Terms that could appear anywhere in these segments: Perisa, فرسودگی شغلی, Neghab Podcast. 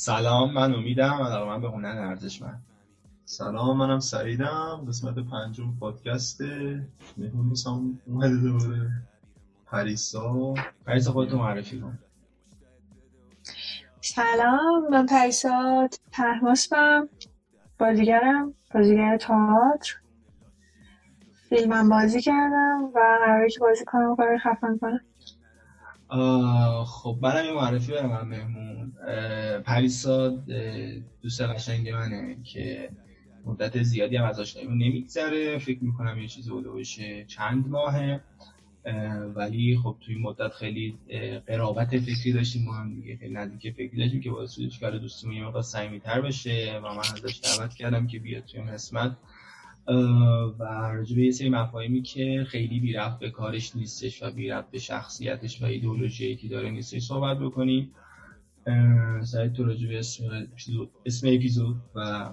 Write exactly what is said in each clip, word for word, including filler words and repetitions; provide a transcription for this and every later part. سلام، من امیدم، علاقه‌مند به هنر ارزشمند. سلام، منم سعیدم. قسمت پنجم پادکست مهمونیسام اومده دوباره. پریسا پریسا خودتو معرفی کن. سلام، من پریسا طهماسبم، بازیگرم، بازیگر تئاتر. فیلمم بازی کردم و قراره که بازی کنم و قراره خفن کنم. خب برم یه معرفی برم مهمون. پریسا دوست قشنگ منه که مدت زیادی هم از آشناییمون نمیگذره، فکر میکنم یه چیز اولوش چند ماهه، ولی خب توی مدت خیلی قرابت فکری داشتیم ما هم دیگه، خیلی نزدیک فکری داشتیم که باعث شد کار دوستیمون یه مقدار صمیمی‌تر بشه و من ازش دعوت کردم که بیاد توی اون قسمت و راجع به یه سری مفاهیمی که خیلی بی‌ربط به کارش نیستش و بی‌ربط به شخصیتش و ایدئولوژی‌ای که داره نیستش صحبت بکنیم. سعید تو راجع به اسم اپیزود اسم اپیزود و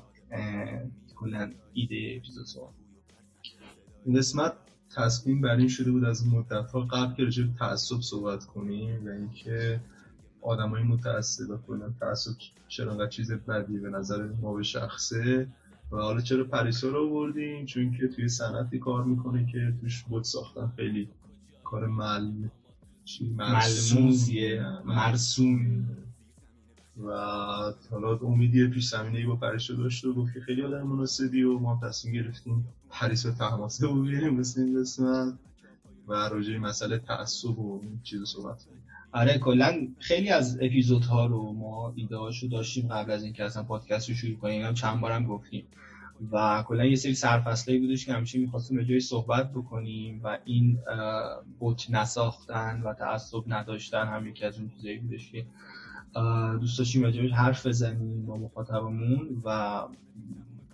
کلاً ایده اپیزود صحبت. این قسمت تصمیم بر این شده بود از مدت‌ها قبل که راجع به تعصب صحبت کنیم و اینکه آدمای متعصب و کلاً تعصب چرا انقدر چیز بدی به نظر ما به شخصه. و حالا چرا پریسا رو آوردیم؟ چون که توی صنعتی کار میکنه که توش بوت ساختن خیلی کار ملموسیه ملموسیه مرسوم و حالا امیدیه پیش زمینه‌ای با پریسا داشت و گفت که خیلی آدم مناسبی و ما تصمیم گرفتیم پریسا طهماسبه رو بیاریم مثل این قسمت و راجع مسئله تعصب و چیزا صحبت کنیم. آره کلا خیلی از اپیزودها رو ما ایده‌هاشو داشتیم قبل از اینکه اصلا پادکست رو شروع کنیم، هم چند بارم گفتیم و کلا یه سری سرفصلایی بودش که همیشه می‌خواستیم به جای صحبت بکنیم و این بت نساختن و تعصب نداشتن هم یکی از اون چیزایی بودش که دوست داشتیم راجع بهش حرف بزنیم با مخاطبمون و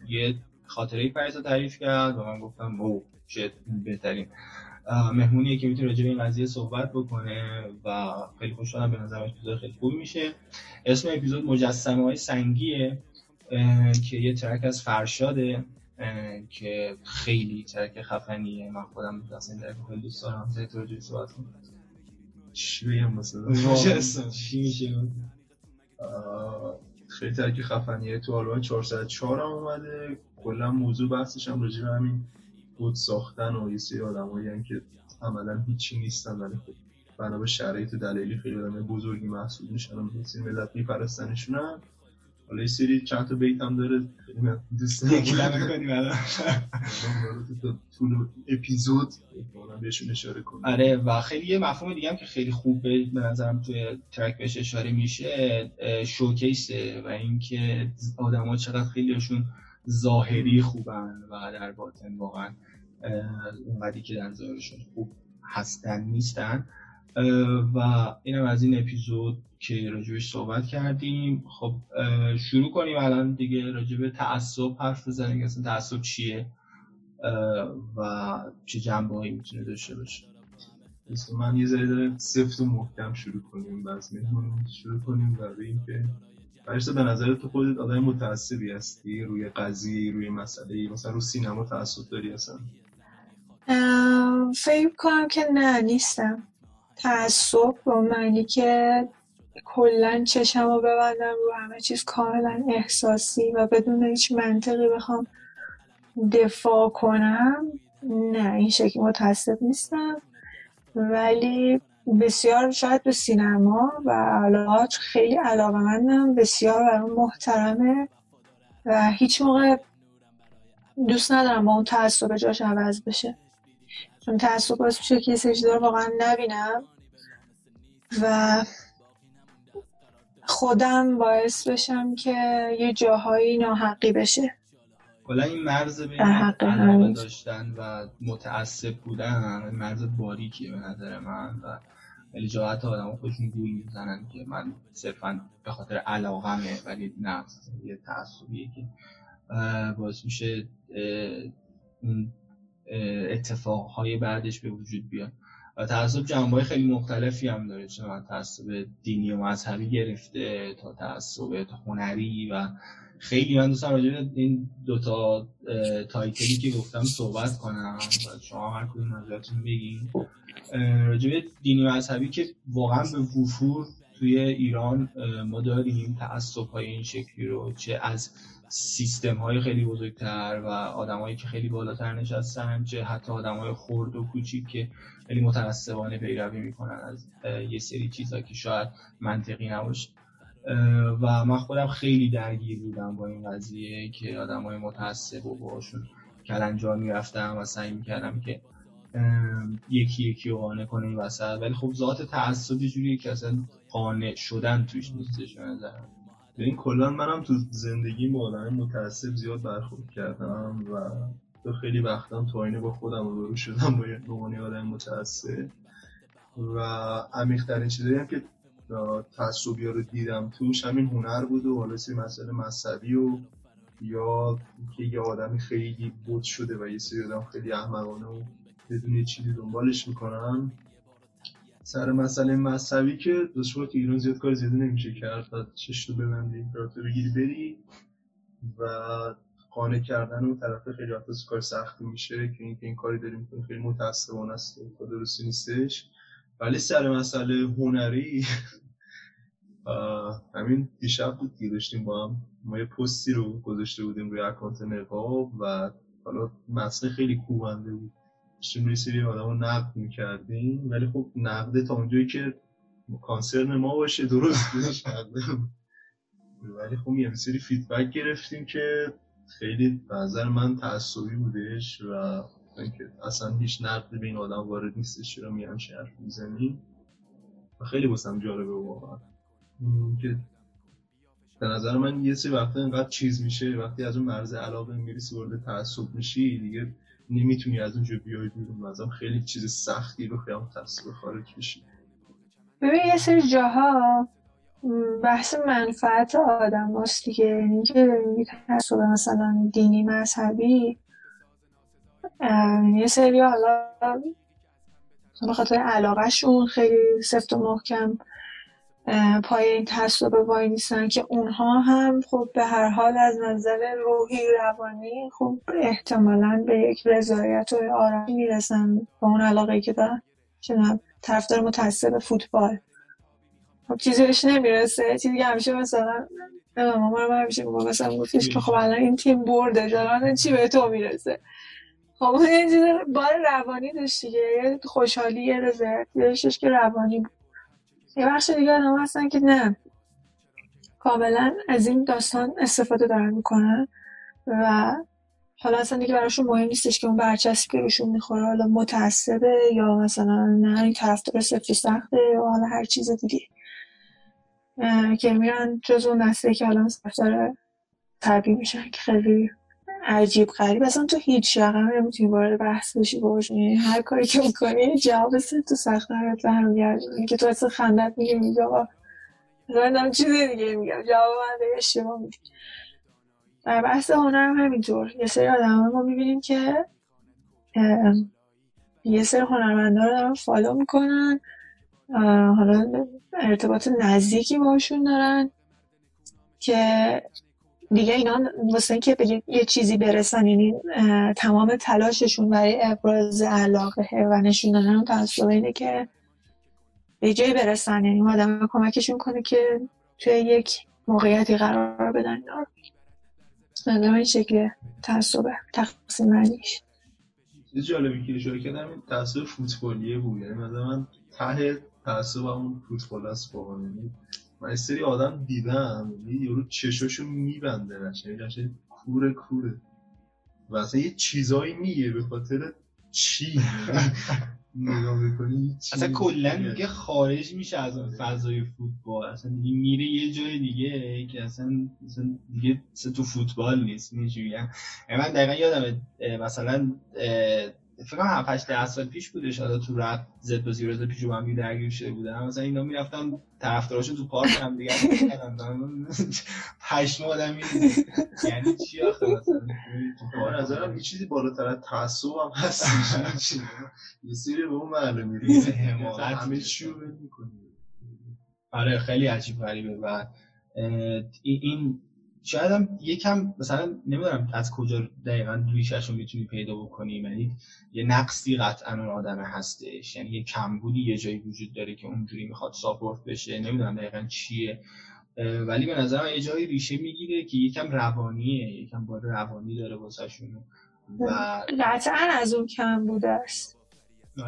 یه خاطره‌ای پریسا تعریف کرد و من گفتم واو چه بهترین مهمونیه که میتونه راجع به این قضیه صحبت بکنه و خیلی خوشحالم، به نظرم اپیزود خیلی خوب میشه. اسم اپیزود مجسمه های سنگیه که یه ترک از فرشاده که خیلی ترک خفنیه، من خودم میتونستم این ترک خیلی دوست دارم. سه تو راجعی صحبت کنم چی بگم مثلا مجسم چی میشه خیلی ترک خفنیه. تو آلبوم چهارصد و چهار هم اومده، کلا موضوع بحثش هم راجع به همین بود ساختن و یه سری آدمایی هم که عملا هیچی نیستن ولی خب بنا به شرایط دلیلی خیلی آدم بزرگی محسوب میشن و یه سری ملت میپرستنشونن. حالا یه سری چند تا بیت هم داره خیلی من دوست دارم کلام کنیم الان تو طول اپیزود احتمالاً بهشون اشاره کنیم. آره و خیلی یه مفهوم دیگه هم که خیلی خوب به نظرم توی ترک بهش اشاره میشه شوکیسه و اینکه آدما چقدر خیلیشون ظاهری خوبن و در باطن واقعا اونقدری که در ظاهرشون خوب هستن نیستن و اینم از این اپیزود که راجبش صحبت کردیم. خب شروع کنیم الان دیگه راجب تعصب حرف بزنیم که اصلا تعصب چیه و چه جنبه‌هایی میتونه داشته باشه. دوستان من یه ذره داره سفت و محکم شروع کنیم بس میتونیم شروع کنیم برای اینکه پریسا به نظر تو خودت آدم متعصبی هستی روی قضیه روی مسئله مثلا رو سینما تعصب داری اصلا؟ فکر کنم که نه نیستم. تعصب به معنی که کلا چشمو ببندم رو همه چیز کاملا احساسی و بدون هیچ منطقی بخوام دفاع کنم، نه این شکلی متعصب نیستم، ولی بسیار شاید به سینما و آلات خیلی علاقه‌مندم، بسیار برام محترمه و هیچ موقع دوست ندارم با اون تعصب جاش عوض بشه، چون تعصب باعث میشه که یه سری چیزا رو واقعا نبینم و خودم باعث بشم که یه جاهایی ناحقی بشه. کلا این مرز بین علاقه داشتن و متعصب بودن مرز باریکیه به نظر من و ولی جا حتی آدم خودشون گول میزنن که من صرفا به خاطر علاقمه ولی نه یه تعصبیه که باعث میشه اون اتفاقهای بعدش به وجود بیاد. تعصب جنبه‌های خیلی مختلفی هم داره، چون تعصب دینی و مذهبی گرفته تا تعصب هنری و خیلی من دوستم راجع به این دوتا تایتلی که گفتم صحبت کنم و شما هر کدوم نظرتون بگین. راجع به دینی و مذهبی که واقعا به وفور توی ایران ما داریم تعصب‌های این شکلی رو، چه از سیستم‌های خیلی بزرگتر و آدمایی که خیلی بالاتر نشستن، چه حتی آدمای خرد و کوچیک که خیلی متعصبانه پیروی می‌کنن از یه سری چیزا که شاید منطقی نباشه. و من خودم خیلی درگیر بودم با این قضیه که آدمای متعصب و باشون کلنجار می‌رفتم و سعی می‌کردم که یکی یکی رو قانع کنه این وسط، ولی خب ذات تعصب یه جوریه که اصلا قانع شدن توش نیستش به نظرم. یعنی کلا منم تو زندگی با آدم متعصب زیاد برخورد کردم و تو خیلی وقتم تو آینه با خودم روبرو شدم با یه نوعی آدم متعصب و عمیق‌ترین چیزی هم که تعصبی‌ها رو دیدم توش همین هنر بود و حالا سری مسئله مذهبی و یا که یه آدمی خیلی بت شده و یه سری آدم خیلی احمقانه و بدون چیزی دنبالش میکنن. سر مسئله مذهبی که دشوار تو ایران زیاد کار زیاده نمیشه کرد، چشتو ببندی پراتو بگیری بری و قانع کردن و طرف خیلی حتی کار سختی میشه که این که این کاری داریم میکنه خیلی متعصبانه است و کار درستی نیستش. ولی سر مسئله هنری همین دیشب بود که داشتیم با هم ما یه پستی رو گذاشته بودیم روی اکانت نقاب و حالا مسئله خیلی کوبنده بود، چون یه سری آدمو نقد می‌کردیم ولی خب نقد تا اونجایی که کانسرن ما باشه درست بودش ولی خب یه سری فیدبک گرفتیم که خیلی به نظر من تعصبی بودش و اینکه اصلا هیچ نقدی به این آدم وارد نیستش چرا میام شرف میزنیم و خیلی واسم جالبه واقعا که به نظر من یه سری وقتا اینقدر چیز میشه وقتی از اون مرز علاقه میریسی وارد تعصب میشی دیگه نمیتونی از اونجا بیای بیرون، مثلا خیلی چیز سختی رو خیام تصور خارج میشی. ببین یه سری جاها بحث منفعت آدم هاست دیگه، یعنی که تعصب مثلا دینی مذهبی یه سری حالا به خاطر علاقه شون خیلی سفت و محکم پای این تعصب وای نیستن که اونها هم خب به هر حال از نظر روحی روانی خب احتمالاً به یک رضایت و آرامی میرسن با اون علاقه‌ای که دارن. چون طرفدار متعصب فوتبال خب چیزی بهش نمیرسه، چیزی که همیشه مثلا مامان رو همیشه میگم مثلا گفتیش که خب الان این تیم برده جلان چی به تو میرسه، خب اون یه چیز بار روانی داشت دیگه، خوشحالی یه رضایت داشتش که روانی بود. یه بخش دیگه آدم هستن که نه کاملا از این داستان استفاده دارن میکنن و حالا اصلا دیگه براشون مهم نیستش که اون برچسبی که روشون میخوره حالا متعصبه یا مثلا نه این طرفدار سفت سخته یا حالا هر چیز دیگه، که میرن جز اون نسلی که حالا طرفدار تربیت میشن که خیلی عجیب غریب. اصلا تو هیچ رقم نمیتونی وارد بحث بشی باهاشون، یعنی هر کاری که میکنی جواب سه تو سخت حالت برمیگردونی که تو اصلا خندت میگه میگه آقا من چیز دیگه میگم جواب من اشتباه میدی. در بحث هنر هم همینطور یه سری آدم ما میبینیم که یه سری هنرمندا رو دارن فالو میکنن، حالا ارتباط نزدیکی باشون دارن که دیگه اینا واسه اینکه به یه چیزی برسن یعنی تمام تلاششون برای ابراز علاقه و نشون دادن اون تعصب اینه که به جایی برسن، یعنی اون آدم کمکشون کنه که توی یک موقعیتی قرار بدن اینا رو. مثلا این شکل تعصب تقسیم معنیش چیز جالبی که اشاره کردم تعصب فوتبالیه بود، یعنی مثلا من ته تعصبم فوتبال است واقعا. من این سری آدم دیدم یه رو چشاشو میبنده نشه نشه کوره کوره و اصلا یه چیزایی میگه به خاطر چی نگاه بکنی اصلا کلن دیگه خارج میشه از فضای فوتبال، اصلا دیگه میره یه جای دیگه که اصلا دیگه تو فوتبال نیست. میگم من دقیقا یادم مثلا فکرم هفت هشت سال پیش بودش، حالا تو رد زد و زیرازه پیش رو هم درگیر شده بودم، مثلا اینا میرفتم طرفداراشون تو پارک هم دیگه پشم آدم میریزه یعنی چی آخه مثلا تو پارک نظرم یه چیزی بالاتر از تعصب هم هست یه سری به اون مرده میریزه همه چی رو بین میکنی. آره خیلی عجیب غریبه و این شاید هم یکم مثلا نمیدونم از کجا دقیقاً ریشه‌ش رو میتونی پیدا بکنی، یعنی یه نقصی قطعاً اون آدمه هستش، یعنی یه کمبودی یه جایی وجود داره که اونجوری میخواد ساپورت بشه، نمیدونم دقیقاً چیه، ولی به نظر من یه جایی ریشه میگیره که یکم روانیه، یکم بار روانی داره واسه‌شون و قطعاً از اون کمبود است.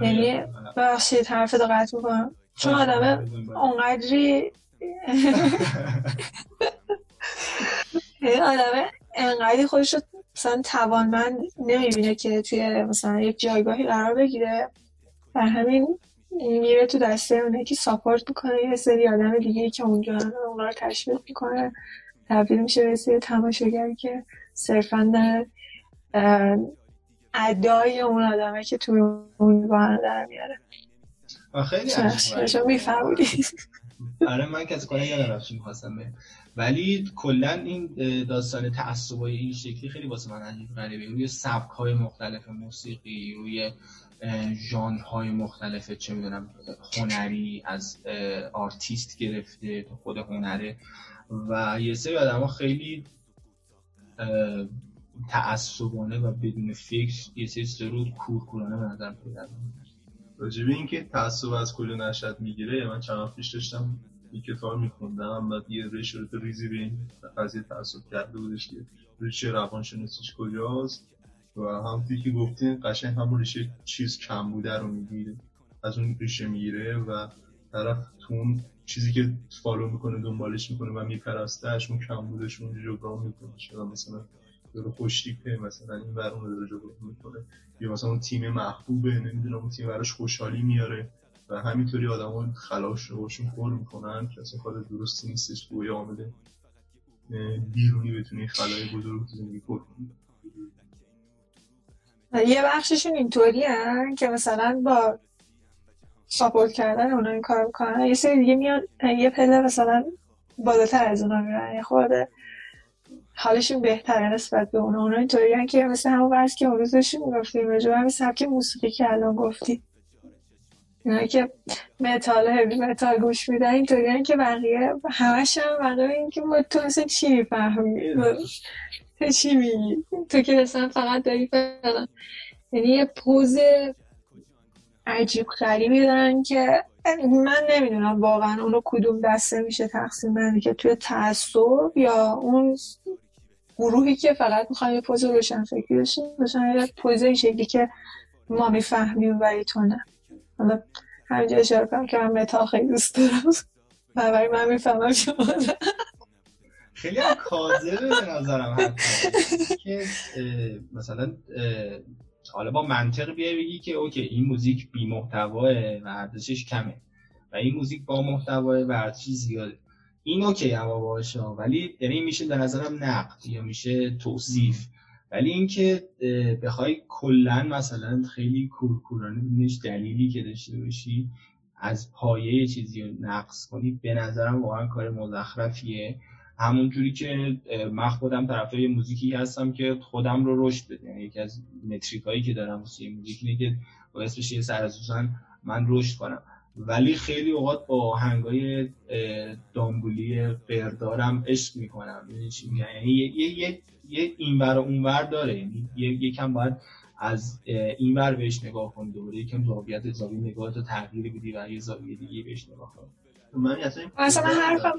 یعنی بخشید حرف رو قطع می‌کنم چون آدمه اونقدری آدمه انقدری خودش رو مثلا توانمند نمیبینه که توی مثلا یک جایگاهی قرار بگیره، بر همین میره تو دسته اونه که ساپورت میکنه یه سری آدم دیگه که اونجا اونها رو تشویق میکنه، تبدیل میشه به سری تماشاگری که صرفا ادای اون آدمه که توی اون بحران در میاره. خیلی عجیبه شما میفهمید. آره من که از کلا یادم رفت می‌خواستم بگم، ولی کلا این داستان تعصبای این شکلی خیلی واسه من عجیب غریبه، روی سبک‌های مختلف موسیقی، روی ژانرهای مختلف، چه می‌دونم هنری، از آرتیست گرفته تا خود هنره، و یه سری آدم‌ها خیلی تعصبانه و بدون فکر یه سری رو کورکورانه به نظر پیدا میاد. راجبه این که تعصب از کجا نشأت میگیره، من چند وقت پیش داشتم یک کتاب میخوندم و یه رشته ریزی به این قضیه تعصب کرده بودش که ریشه روانشناسیش کجاست و همونطوری که گفتین قشنگ همون ریشه چیز کم بوده رو میگیره، از اون ریشه میگیره و طرف تو اون چیزی که فالو میکنه دنبالش میکنه و میپرستهش، اون کم بودش اون جبران میکنه، شاید مثلا داره خوشتیپه، مثلا این بر اون داره جبران میکنه، یا مثلا اون تیم محبوبه، نمیدونم اون تیم براش خوشحالی میاره و همینطوری آدمون خلاش رو باشون خور میکنن که اصلا کار درستی نیستش، که باید عامل بیرونی بتونی خلای بزرگ تو زندگی پر کنی. یه بخششون اینطوری هن که مثلا با ساپورت کردن اونا این کار میکنن، یه سری دیگه میان یه پله مثلا بالاتر از اونا میرن، یه خورده حالشون بهتره نسبت به اونا. اونا اینطوری هن که مثلا همون برس که اون روز داشتیم میگفتیم رجوع همین سبک موسیقی که الان گفتی، اینایی که متال هیوی متال گوش میدن اینطوری هن که بقیه همش هم بقیه این که تو مثلا چی میفهمی، تو چی میگی، تو که مثلا فقط داری فقط، یعنی یه پوز عجیب غریبی دارن که من نمیدونم واقعا اونو کدوم دسته میشه تقسیم بندی که توی تعصب یا اون گروهی که فقط میخوان یه پوز روشن فکری باشیم باشن، یه پوز این شکلی که ما میفهمیم ولی تو نه. حالا همینجا اشاره کنم که من متا خیلی دوست دارم و برای من میفهمم شما نه. خیلی هم کاذبه به نظرم حتی که مثلا حالا با منطق بیای بگی که اوکی این موزیک بی محتواه و ارزشش کمه و این موزیک با محتواه و ارزشش زیاده، این اوکی هم باشه، ولی یعنی میشه در نظرم نقد یا میشه توصیف، ولی اینکه بخوای کلا مثلا خیلی کورکورانه نیش دلیلی که داشته باشی از پایه چیزی رو نقص کنی به نظرم واقعا کار مزخرفیه. همونجوری که من خودم طرفدار موزیکی هستم که خودم رو رشد بده، یعنی یکی از متریکایی که دارم واسه موزیک اینه که باعث بشه سر از اصلا من رشد کنم، ولی خیلی اوقات با آهنگای دامبولی بردارم عشق میکنم، یعنی چی میگم، یعنی یه یه یه اینور و اونور داره، یعنی یکم باید از اینور بهش نگاه کنی، دوباره یکم زاویه زاویه نگاهتو تغییر بدی و یه زاویه دیگه بهش نگاه کنی. من اصلا اصلا حرفم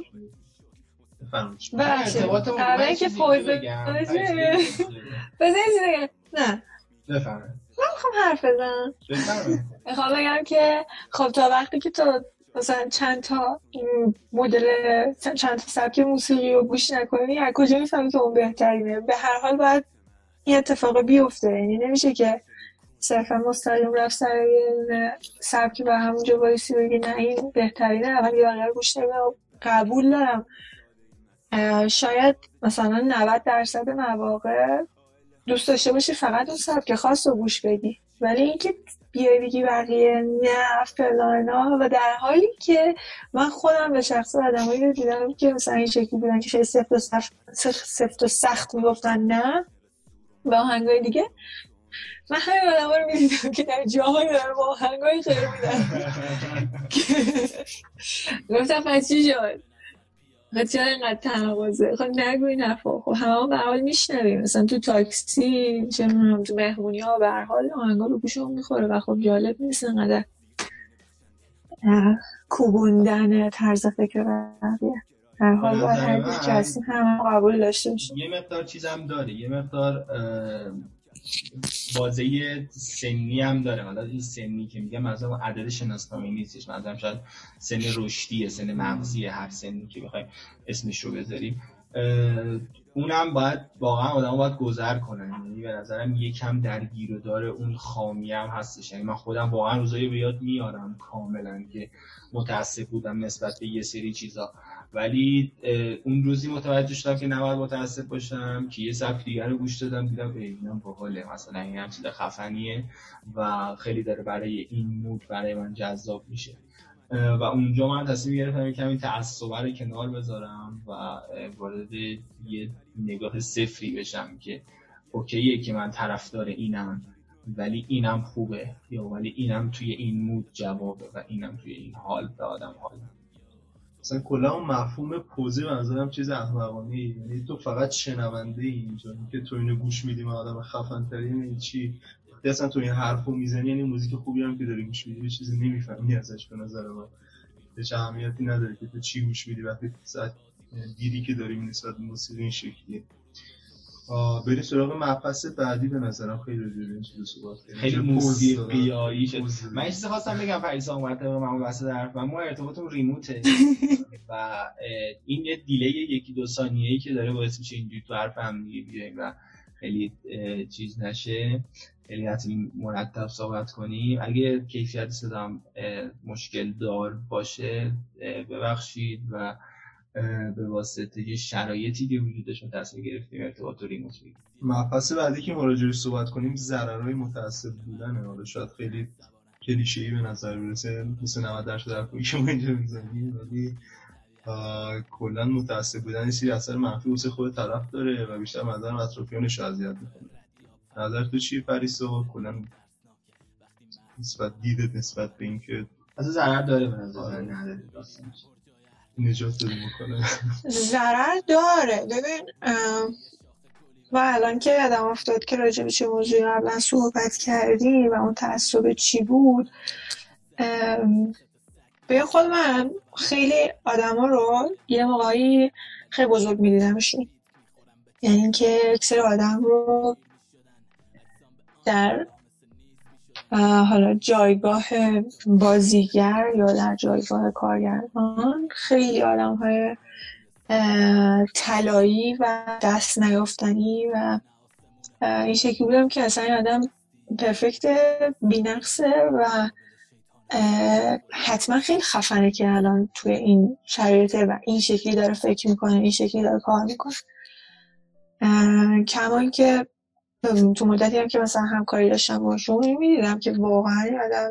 فهمش ارتباط اون برای که فوز بزنه بزنه نه بفهمم من میخوام حرف بزنم بفهمم میخوام بگم که خب تا وقتی که تو مثلا چند تا مدل چند تا سبک موسیقی رو گوش نکنی از کجا میفهمی که اون بهترینه؟ به هر حال باید این اتفاق بیفته، یعنی نمیشه که صرفا مستقیم رفت سر سبک و همونجا وایسی بگی نه این بهترینه، اول یه بقیه رو گوش نمی کنم. قبول دارم شاید مثلا نود درصد مواقع دوست داشته باشی فقط اون سبک خاص رو گوش بدی، ولی اینکه بیای بگی بقیه نه فلانا، و در حالی که من خودم به شخص آدمایی رو دیدم که مثلا این شکلی بودن که خیلی سفت و سخت سفت و سخت میگفتن نه به آهنگای دیگه، من همین آدم‌ها رو می‌دیدم که در جاهای دارم با آهنگای خیلی میدن گفتم پس چی شد؟ خب چرا اینقدر تناقضه؟ خب نگو این حرفا. خب همه به حال میشنویم، مثلا تو تاکسی، چه میدونم تو مهمونی ها، به هر حال آهنگا به گوشم میخوره و خب جالب نیست انقدر کوبوندن طرز فکر بقیه. هر حال با هر چیزی هستیم همه قبول داشته باشیم. یه مقدار چیزم داره، یه مقدار بازه سنی هم داره. حالا این سنی که میگم مثلا عدد شناسنامی نیستش، مثلا شاید سن رشدیه، سن مغزیه، هر سنی که بخوایم اسمش رو بذاریم. اونم باید واقعا آدم باید گذر کنن، یعنی به نظرم یکم درگیر و داره اون خامی هم هستش. یعنی من خودم واقعا روزایی به یاد میارم کاملا که متاسف بودم نسبت به یه سری چیزا، ولی اون روزی متوجه شدم که نباید متاسف باشم، که یه سبک دیگر رو گوش دادم دیدم اینم باحاله، مثلا این هم چیز خفنیه و خیلی داره برای این مود برای من جذاب میشه و اونجا من تصمیم گرفتم کمی تعصب رو کنار بذارم و وارد یه نگاه صفری بشم که اوکیه که من طرفدار اینم، ولی اینم خوبه، یا ولی اینم توی این مود جوابه و اینم توی این حال به آدم حاله. مثلا کلا اون مفهوم پوزه منظورم چیز احمقانه، یعنی تو فقط شنونده ای اینجا که تو اینو گوش میدی. من آدم خفن ترین این چی وقتی اصلا تو این حرفو میزنی، یعنی موزیک خوبی هم که داری گوش میدی یه چیزی نمیفهمی ازش، به نظر من هیچ اهمیتی نداره که تو چی گوش میدی وقتی دیدی که داریم نسبت به موسیقی این شکلیه. بریم سراغ مبحث بعدی. به نظرم خیلی دیگه چیزا صحبت کردیم، خیلی موسیقیایی شد. من چیزی خواستم بگم فریسا اومد تا من واسه حرف من ارتباطم ریموته و این یه دیلی یکی دو ثانیه‌ای که داره باعث میشه اینجوری تو حرفم دیگه بیایم و خیلی چیز نشه، خیلی حتمی مرتب صحبت کنیم. اگه کیفیت صدام مشکل دار باشه ببخشید و به واسطه شرایطی که وجودش تصمیم گرفتیم ارتباط رو ریموت بگیریم. مبحث بعدی که ما راجعش صحبت کنیم ضررهای متأثر بودنه. حالا شاید خیلی کلیشه‌ای به نظر برسه، مثل نود درصد حرفی که ما اینجا می‌زنیم، ولی کلاً متأثر بودن یه سری اثر منفی واسه خود طرف داره و بیشتر مدار اطرافیانش رو اذیت می‌کنه. نظر تو چیه پریسا؟ کلاً نسبت دیدت نسبت به اینکه اصلا ضرر داره به نظر نداره راستش نجات داری میکنه؟ ضرر داره. ببین و الان که یادم افتاد که راجع به چه موضوعی قبلا صحبت کردیم و اون تعصب چی بود، به خود من خیلی آدم ها رو یه موقعی خیلی بزرگ میدیدمشون، یعنی که اکثر آدم رو در حالا جایگاه بازیگر یا در جایگاه کارگردان خیلی آدم‌های طلایی و دست نیافتنی و این شکلی بودم که اصلا این آدم پرفکت بی‌نقصه و حتما خیلی خفنه که الان توی این شرایطه و این شکلی داره فکر میکنه، این شکلی داره کار میکنه. کمان که تو مدتی هم که مثلا همکاری داشتم باشون میدیدم که واقعا آدم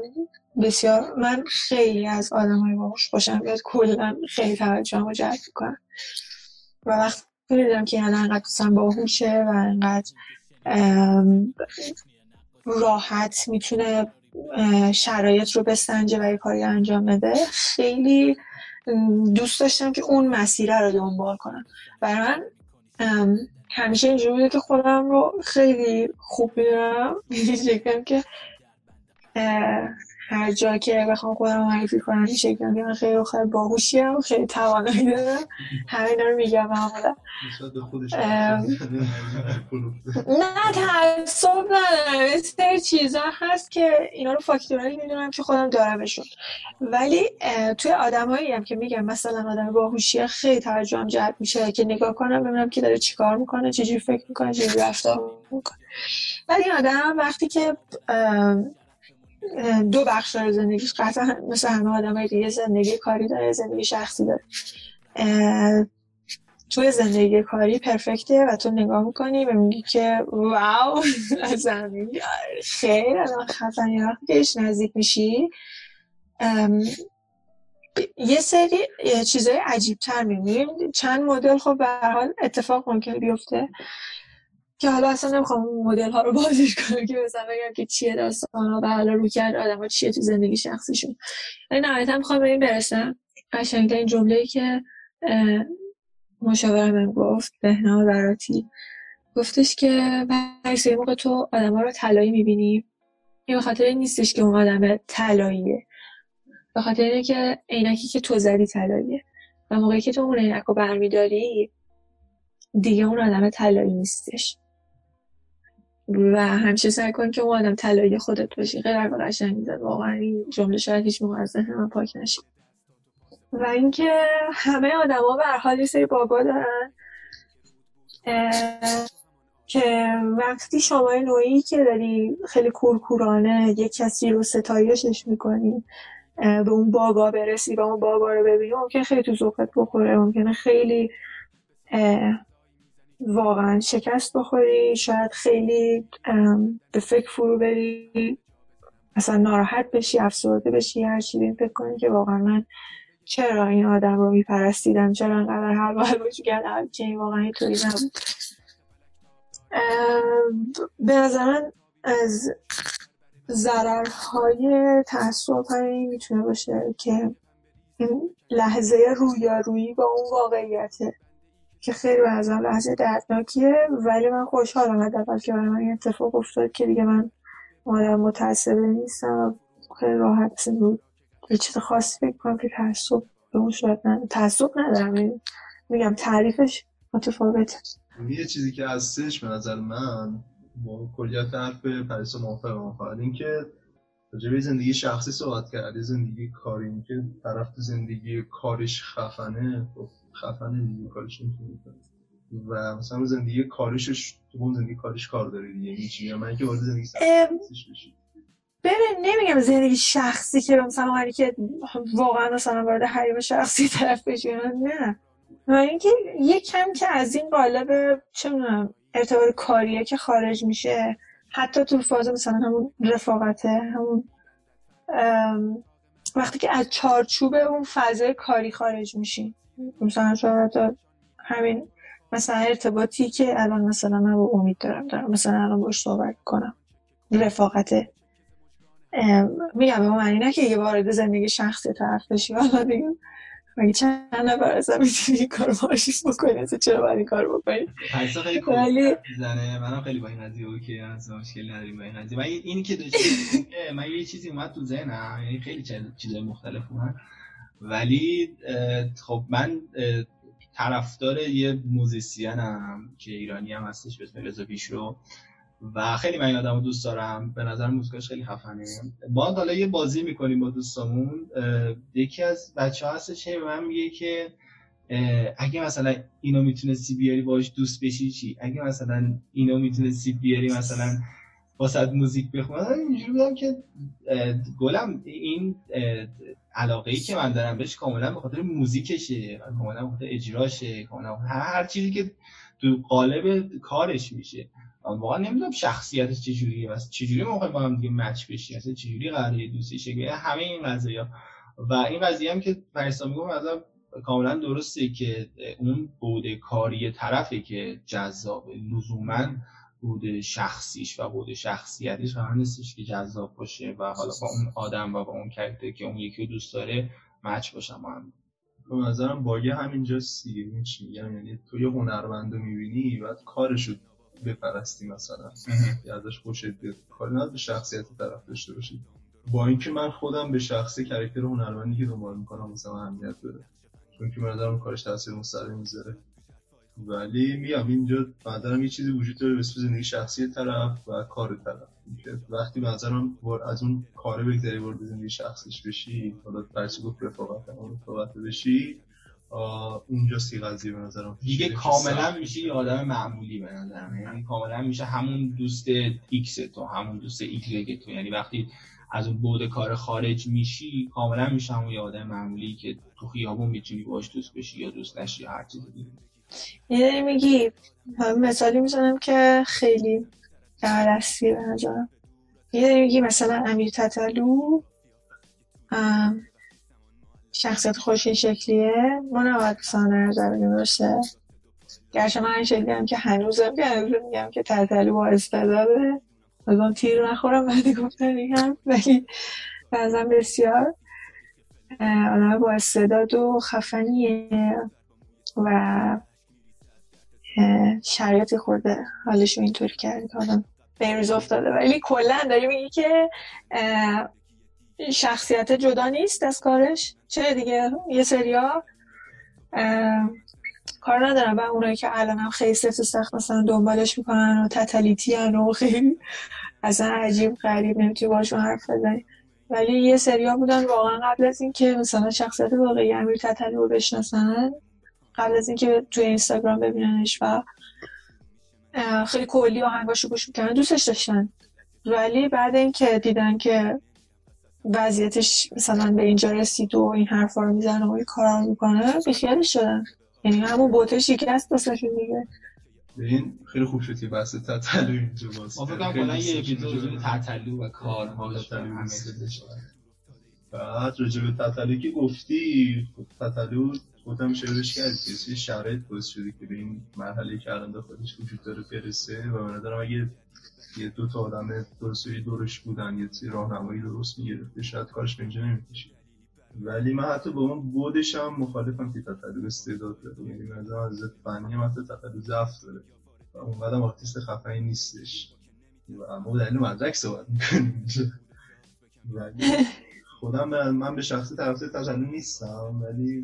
بسیار، من خیلی از آدم های باهوش باشم بیاد کلا خیلی توجهم رو جلب میکنم و وقتی دیدم که این انقدر باهوشه و انقدر راحت میتونه شرایط رو بسنجه و یه کاری انجام بده، خیلی دوست داشتم که اون مسیره رو دنبال کنم. برای من همیشه اینجوری بوده که خودم رو خیلی خوب میدونم، میشکم که هر جا که بخوام خودم رو معرفی کنم میشکم که من خیلی آخر باهوشیم، خیلی توانایی دارم، همه اینا رو میگم. معمولا نه تعصب ندارم، یه سری چیزا هست که اینا رو فاکتورایی میدونم که خودم دارمشون، ولی توی آدمایی هم که میگم مثلا آدم باهوشیه خیلی توجهم جلب میشه که نگاه کنم ببینم که داره چیکار میکنه، چجوری فکر میکنه، چجوری رفتار میکنه. ولی آدم وقتی که دو بخش داره زندگیش، قطعا مثل همه آدمای دیگه زندگی کاری داره، زندگی شخصی داره. توی زندگی کاری پرفکته و تو نگاه میکنی و میگی که واو اصلا خیلی الان خفنی وقتی بهش نزدیک میشی یه سری چیزای عجیب تر میبینیم. چند مدل خب به هر حال اتفاق ممکن بیفته که حالا اصلا نمیخوام مدل ها رو بازش کنم که مثلا بگم که چیه داستانا و حالا رو کرد آدم ها چیه تو زندگی شخصیشون. نهایتا میخوام به این برسم، قشنگ‌ترین جمله‌ای که مشاورم گفت، بهنام براتی گفتش که برای موقع تو آدم ها رو طلایی میبینی، این به خاطر این نیستش که اون آدم طلاییه، به خاطر اینه که عینکی که تو زدی طلاییه و موقعی که تو اون عینک رو برمیداری دیگه اون آدم طلایی نیستش و همیشه سعی کن که اون آدم طلایی خودت باشی. غیر از قشنگی زد واقعا این جمله، شاید هیچ موقع از ذهنم پاک نشه. و اینکه همه آدما به هر حال یه سری باگا دارن که وقتی شما نوعی که داری خیلی کورکورانه یک کسی رو ستایشش میکنی به اون باگا برسی، به اون باگا رو ببینی، ممکنه خیلی تو ذوقت بخوره، ممکنه خیلی واقعا شکست بخوری، شاید خیلی به فکر فرو بری، اصلا ناراحت بشی، افسرده بشی، هر چی بین فکر کنی که واقعا من چرا این آدم رو میپرستیدم، چرا انقدر هر بار باشو گردم که این واقعا اینطوری نبود. به نظر من از ضررهای تعصب همین میتونه باشه که این لحظه رویارویی با اون واقعیته که خیلی به نظرم لحظه دردناکیه، ولی من خوشحالم حداقل که برای من این اتفاق افتاد که دیگه من آدم متعصبه نیستم و خیلی راحت بود. یه چیز خاصی فکر کنم که تعصب به اون شاید ندارم، تعصب ندارم، میگم تعریفش متفاوته. یه چیزی که هستش به نظر من با کلیت حرف پریسا موافقم، فقط این که راجبه زندگی شخصی صحبت کردی، زندگی کاری، این که طرف تو زندگی کارش خفنه، خفنه زندگی کارش نمیتونه و مثلا زندگی کارشش تو اون زندگی کارش کار داره دیگه، هیچی من که وارد زندگی شخصیش بشی. ببین نمیگم زندگی شخصی که مثلا اونی که واقعا مثلا وارد حریم شخصی طرف بشه، نه، و اینکه یک کم که از این قالب چه میدونم ارتباط کاریه که خارج میشه، حتی تو فاز مثلا همون رفاقته، همون وقتی که از چارچوب اون فضای کاری خارج میشی، مثلا شاید همین مثلا ارتباطی که الان مثلا من با امید دارم دارم مثلا الان باش صحبت کنم، رفاقته، میگم به معنی نه که یه وارد زندگی شخصی طرف بشی، والا دیگه مگه چند نفر اصلا میتونی این کار مارشیز بکنی؟ اصلا چرا باید این کار بکنی؟ پریسا خیلی کلی میزنه، منم خیلی با این قضیه اوکی هم اصلا مشکل نداریم با این قضیه. من اینی که داشتیم من یه چیزی اومد تو ذهنم، یعنی خیلی چیزای مختلف اومد، ولی خب من طرفدار یه موزیسینم که ایرانی هم هستش به اسم رضا پیشرو و خیلی من این آدمو دوست دارم، به نظر موسیقیش خیلی خفنه. ما حالا یه بازی میکنیم با دوستامون، یکی از بچه‌ها هستش هی به من میگه که اگه مثلا اینو میتونستی بیاری باهاش دوست بشی چی، اگه مثلا اینو میتونستی بیاری مثلا واسه موزیک بخونه. اینجوری بودم که گلم این علاقه‌ای که من دارم بهش کاملا به خاطر موزیکشه، کاملا به خاطر اجراشه، کاملا هر چیزی که تو قالب کارش میشه. من واقعا نمیدونم شخصیتش چجوریه، واسه چجوری موقع با هم دیگه مچ بشی، اصلا چجوری قراره دوستی شی، همه این قضایا. و این قضیه هم که پریسا میگم مثلا کاملا درسته که اون بود کاری طرفی که جذاب، لزوما بود شخصیش و بود شخصیتش هم نیستش که جذاب باشه و حالا با اون آدم و با اون کاراکتر که اون یکی رو دوست داره مچ باشن با هم. به نظرم باگه همینجا سیگه میچی، یعنی تو یه هنرمندو میبینی بعد کارشو بپرستی مثلا ازش خوشت بیاد، کاری نداره به شخصیت طرف داشته باشی. با اینکه من خودم به شخصی کاراکتر هنرمندی که دنبال میکنم مثلا اهمیت داره، چون که من دارم کارش تاثیر مستقیم میذاره، ولی میام اینجا بعدم یه چیزی وجود داره به اسم زندگی شخصی طرف و کار طرف. وقتی منظرم از اون کار بگذری وارد زندگی شخصیش بشی، حالا درسی گفت رفاقت هم رفاقت بشی، اونجا سی قضیه به نظرم دیگه کاملا میشه یه آدم معمولی به نظرم، یعنی کاملا میشه همون دوست ایکس تو، همون دوست ایگرگ تو، یعنی وقتی از اون بعد کار خارج میشی کاملا میشه همون یه آدم معمولی که تو خیابون میتونی باش دوست بشی یا دوست نشی یا هر چیزی دیگه. یعنی میگی مثالی میزنم که خیلی درستی به نظرم، یعنی میگی مثلا امیر تتلو شخصیت خوش این شکلیه، ما نباید سانه رو داریم باشه، گرچه من این شکلی هم که هنوزم که هنوز میگم که ترتلی با استعداده بازم تیر نخورم بعدی گفتن دیگم، ولی بعضم بسیار آدم با استعداد و خفنیه و شرایطی خورده حالشو اینطوری کرده که آدم بریز افتاده، ولی کلن داری میگی که شخصیت جدا نیست از کارش. چه دیگه یه سریا کار ندارم و اونایی که الان هم خیلی سفت و سخت مثلا دنبالش میکنن و تتلیتی هن و خیلی اصلا عجیب غریب نمیتونی باشون حرف بزنی، ولی یه سریا بودن واقعا قبل از این که مثلا شخصیت واقعی امیر تتلی رو بشناسن، قبل از این که توی اینستاگرام ببیننش و خیلی کلی آهنگاشو گوش میکنن دوستش داشتن، ولی بعد این که دیدن که وضعیتش مثلا به اینجا رسید و این حرفا رو میزنه و این کارا رو میکنه بیخیالش شدن، یعنی همون بوته شکست واسهشون دیگه. ببین خیلی خوب شد بحث تتلو اینجا باز. ما فکر کنم یه اپیزود تتلو و کارها تتلو هست. بعد راجع به تتلو که گفتی، تتلو گفتم شعرش کرد که شرایط باعث شده که به این مرحله که الان خودش وجود داره برسه و به نظرم اگه یه دو تا آدم درستی دورش بودن یه سری راهنمایی درست می‌گرفت شاید کارش به اینجا نمی‌کشید. ولی من حتی با اون بودش هم مخالفم که تتلو استعداد داره، یعنی من از فنی من تتلو ضعف داره و اون بعد هم آرتیست خفنی نیستش و اما دلیل مدرک صحبت میکنیم. ولی خودم من به شخصی طرفدار تتلو نیستم، ولی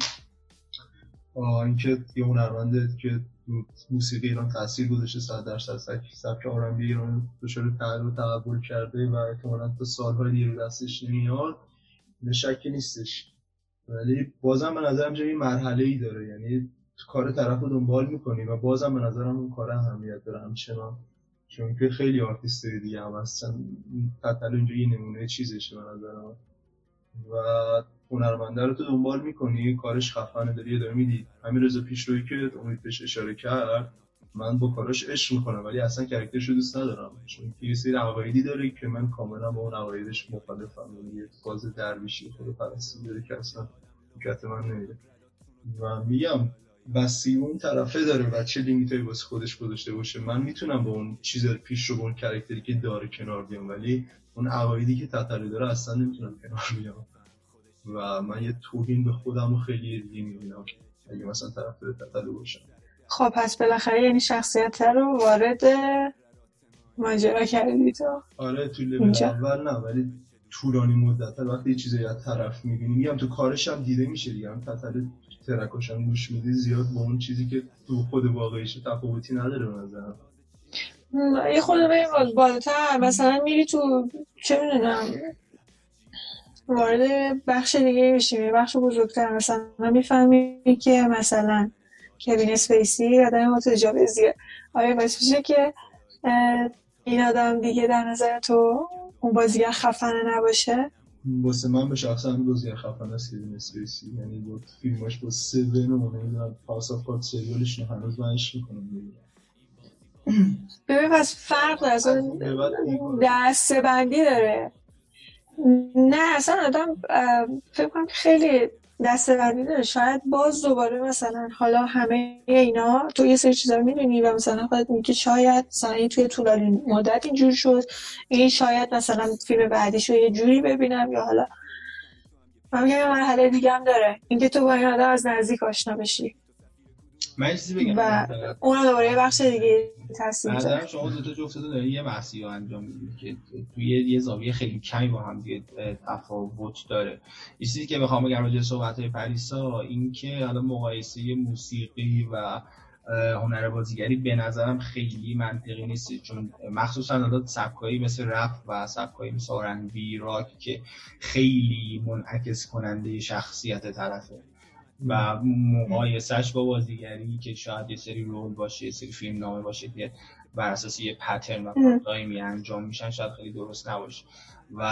اینکه یه هنرمند که موسیقی ایران تاثیر گذاشته صد درصد سبک آرامبی ایران دچار تغییر و تقبل کرده و احتمالاً تا سال‌های دیگه دستش نمیاد شکی نیستش، ولی بازم به نظرم یه مرحله‌ای داره، یعنی کار طرف رو دنبال می‌کنی و بازم به نظرم اون کار اهمیت داره همچنان، چون که خیلی آرتیست‌های دیگه هم هستن تتلو اینجوری نمونه چیزشه به نظرم و هنرمنده رو تو دنبال می‌کنی کارش خفنه داری داری میدی. همین رضا پیشرویی که امید بهش اشاره کرد من با کاراش عشق می‌کنم ولی اصلا کاراکترش رو دوست ندارم، چون یه سری عقایدی داره که من کاملا با اون عقایدش مخالفم، یه فاز درویشی خود پرستی داره که اصلا کت من نمیره و میگم بسی اون طرفه داره و چه لیمیتایی واسه خودش گذاشته باشه. من میتونم با اون چیزا پیش رو با اون کاراکتری که داره کنار بیام، ولی اون عقایدی که تتلو داره اصلا نمیتونم کنار بیام و من یه توهین به خودم خیلی دیگه میبینم اگه مثلا طرفدار تتلو باشم. خب پس بالاخره یعنی شخصیت رو وارد ماجرا کردی تو؟ آره تو لول اول نه، ولی طولانی مدت وقتی یه چیزی از طرف میبینی میگم تو کارش هم دیده میشه دیگه، هم تتلو ترکاش هم گوش میدی زیاد با اون چیزی که تو خود واقعیشه تفاوتی نداره به نظرم. یه خود باید بالاتر مثلا میری تو چه میدونم وارد بخش دیگه میشیم، یه بخش بزرگتر مثلا میفهمی که مثلا کوین اسپیسی آدم متجاوزیه. آیا باعث میشه که این آدم دیگه در نظر تو اون بازیگر خفنه نباشه؟ واسه من به شخصا بازیگر خفنه است کوین اسپیسی، یعنی بود فیلماش با سیون و نمیدونم پاس آف کارت سریالش هنوز من عشق میکنم. ببین پس فرق از اون دسته بندی داره. نه اصلا آدم فکر کنم خیلی دسته‌بندی داره، شاید باز دوباره مثلا حالا همه اینا تو یه سری چیزا رو می‌دونی و مثلا خودت میگی شاید مثلا توی طولانی مدت اینجور شد، این شاید مثلا فیلم بعدیشو یه جوری ببینم یا حالا من میگم مرحله دیگه هم داره اینکه تو با این آدم از نزدیک آشنا بشی. من چیزی بگم و اون دوباره یه بخش دیگه تصویر داره. مثلا شما دو تا جفتتون دارین یه مسیری انجام میدید که توی یه زاویه خیلی کمی با هم دیگه تفاوت داره. یه چیزی که میخوام بگم راجع به صحبت‌های پریسا این که الان مقایسه موسیقی و هنر بازیگری به نظرم خیلی منطقی نیست، چون مخصوصا الان سبکایی مثل رپ و سبکایی مثل آرندبی راک که خیلی منعکس کننده شخصیت طرفه و مقایسهش با بازیگری که شاید یه سری رول باشه یه سری فیلم نامه باشه که بر اساس یه پترن و پارادایمی انجام میشن شاید خیلی درست نباشه. و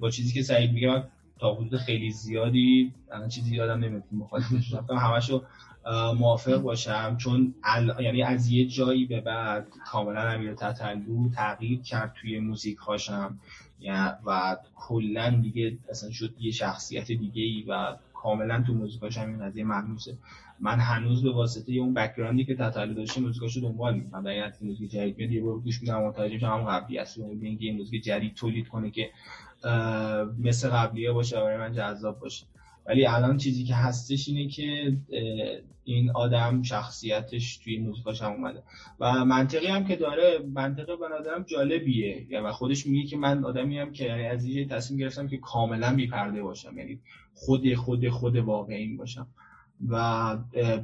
با چیزی که سعید میگه من تا حدود خیلی زیادی الان چیزی یادم نمیاد مخالف نشدم همشو موافق باشم، چون ال... یعنی از یه جایی به بعد کاملا امیر تتلو تغییر کرد توی موزیک هاشم یعنی و کلا دیگه اصلا شد یه شخصیت دیگه‌ای و کاملا تو موزیکاش هم این قضیه ملموسه. من هنوز به واسطه اون بک‌گراندی که تتلو داشته موزیکاشو دنبال می‌کنم، در حقیقت موزیک جدید میاد یه بار گوش میدم متوجه میشم هم قبلی است، میگم این موزیک جدید تولید کنه که مثل قبلیه باشه برای من جذاب باشه. ولی الان چیزی که هستش اینه که این آدم شخصیتش توی موزیکاش هم اومده و منطقی هم که داره، منطقی به نظرم جالبیه و خودش میگه که من آدمیم که یعنی از یه تصمیم گرفتم که کاملا بی پرده باشم، یعنی خود خود خود واقعی باشم و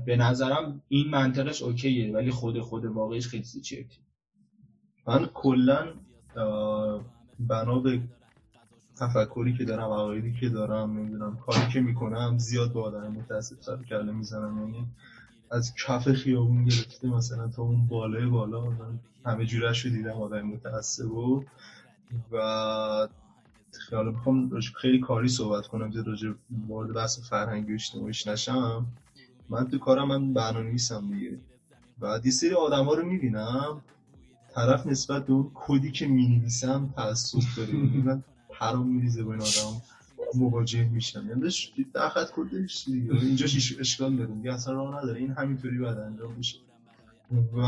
به نظرم این منطقش اوکیه، ولی خود خود واقعیش خیلی چرتی. من کلا بنا به تفکری که دارم، عقایدی که دارم، نمیدونم کاری که میکنم، زیاد با آدم متأثر سر کله میزنم، یعنی از کف خیابون گرفته مثلا تا اون بالای بالا من همه جورش رو دیدم، آدم متأثر و و خیالا بخوام خیلی کاری صحبت کنم که راجع وارد بحث فرهنگی و اجتماعیش نشم. من تو کارم من برنامه‌نویسم دیگه و یه سری آدما رو میبینم طرف نسبت به اون کدی که می‌نویسم تأسف داره، من حرام می‌ریزه با این آدم مواجه میشم، یعنی در حد کدش دیگه اینجاش اشکال داره دیگه، اصلا راه نداره، این همینطوری بعد انجام میشه و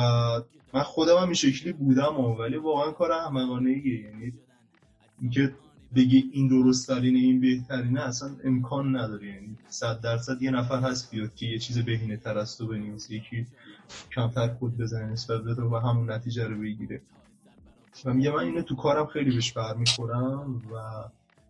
من خودم هم این شکلی بودم، ولی واقعا کار همگانه‌ایه، یعنی اینکه بگی این درست‌ترینه این بهترینه اصلا امکان نداره، یعنی صد درصد یه نفر هست بیاد که یه چیز بهینه‌تر از تو بنویسه، یکی کمتر کد بزنه نسبت به تو و همون نتیجه رو بگیره و میگم من اینو تو کارم خیلی بهش برمیخورم و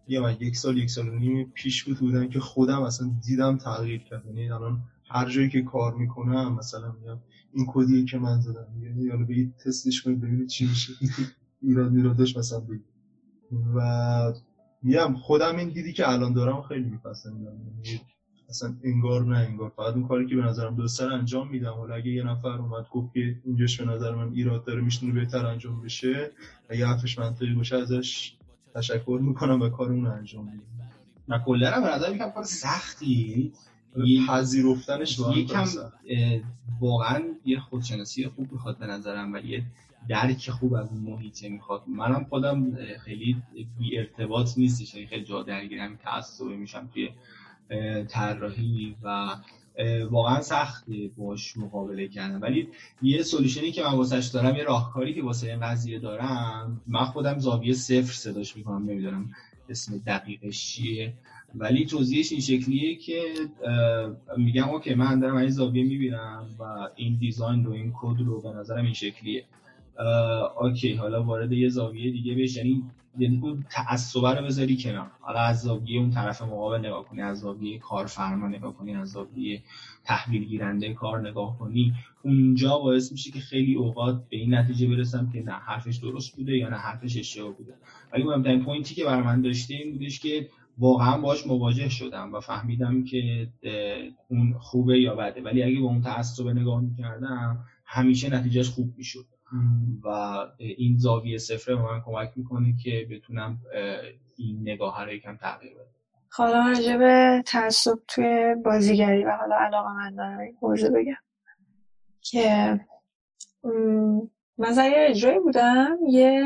یه من یک سال یک سال و نیم پیش بود بودن که خودم اصلا دیدم تغییر کرد، یعنی الان هر جایی که کار میکنم مثلا میگم این کدیه که من زدم، یعنی یعنی بگید تستش کنید ببینید چی میشه ایراد میرادش مثلا بگید و میام خودم این دیدی که الان دارم خیلی میپسندم، اصلا انگار نه انگار فقط اون کاری که به نظرم دوست دارم انجام میدم، حالا اگه یه نفر اومد گفت که اینجاش به نظر من ایراد داره میشونه بهتر انجام بشه، اگه حرفش منطقی باشه ازش تشکر میکنم و کارمون رو انجام میدم. من کلا هم به نظر میاد کار سختی پذیرفتنش یکم واقعا یه خودشناسی خوب میخواد به نظرم و یه درک خوب از این محیطه میخواد. منم خودم خیلی بی ارتباط نیستش، خیلی جا درگیرم تعصبی میشم توی طراحی و واقعا سخته باش مقابله کردن، ولی یه سولوشنی که من واسش دارم، یه راهکاری که واسه این قضیه دارم، من خودم زاویه صفر صداش میکنم، نمیدونم اسم دقیقش چیه ولی توضیحش این شکلیه که میگم اوکی من دارم این زاویه میبینم و این دیزاین رو این کد رو به نظرم این شکلیه، اوکی حالا وارد یه زاویه دیگه بش، یعنی یعنی اون تعصب رو بذاری کنار، حالا از زاویه اون طرف مقابل نگاه کنی، از زاویه کارفرما نگاه کنی، از زاویه تحویل گیرنده کار نگاه کنی، اونجا باعث میشه که خیلی اوقات به این نتیجه برسم که نه حرفش درست بوده یا نه حرفش اشتباه بوده. ولی مهمترین پوینتی که برام من داشته این بودش که واقعا باهاش مواجه شدم و فهمیدم که اون خوبه یا بده، ولی اگه به اون تعصب نگاه می‌کردم همیشه نتیجهش خوب می‌شد و این زاویه صفر به من کمک میکنه که بتونم این نگاه رو یکم تغییر بدم. حالا راجع به تعصب توی بازیگری و حالا علاقه من دارم این موضوع بگم که من زیر اجرایی بودم، یه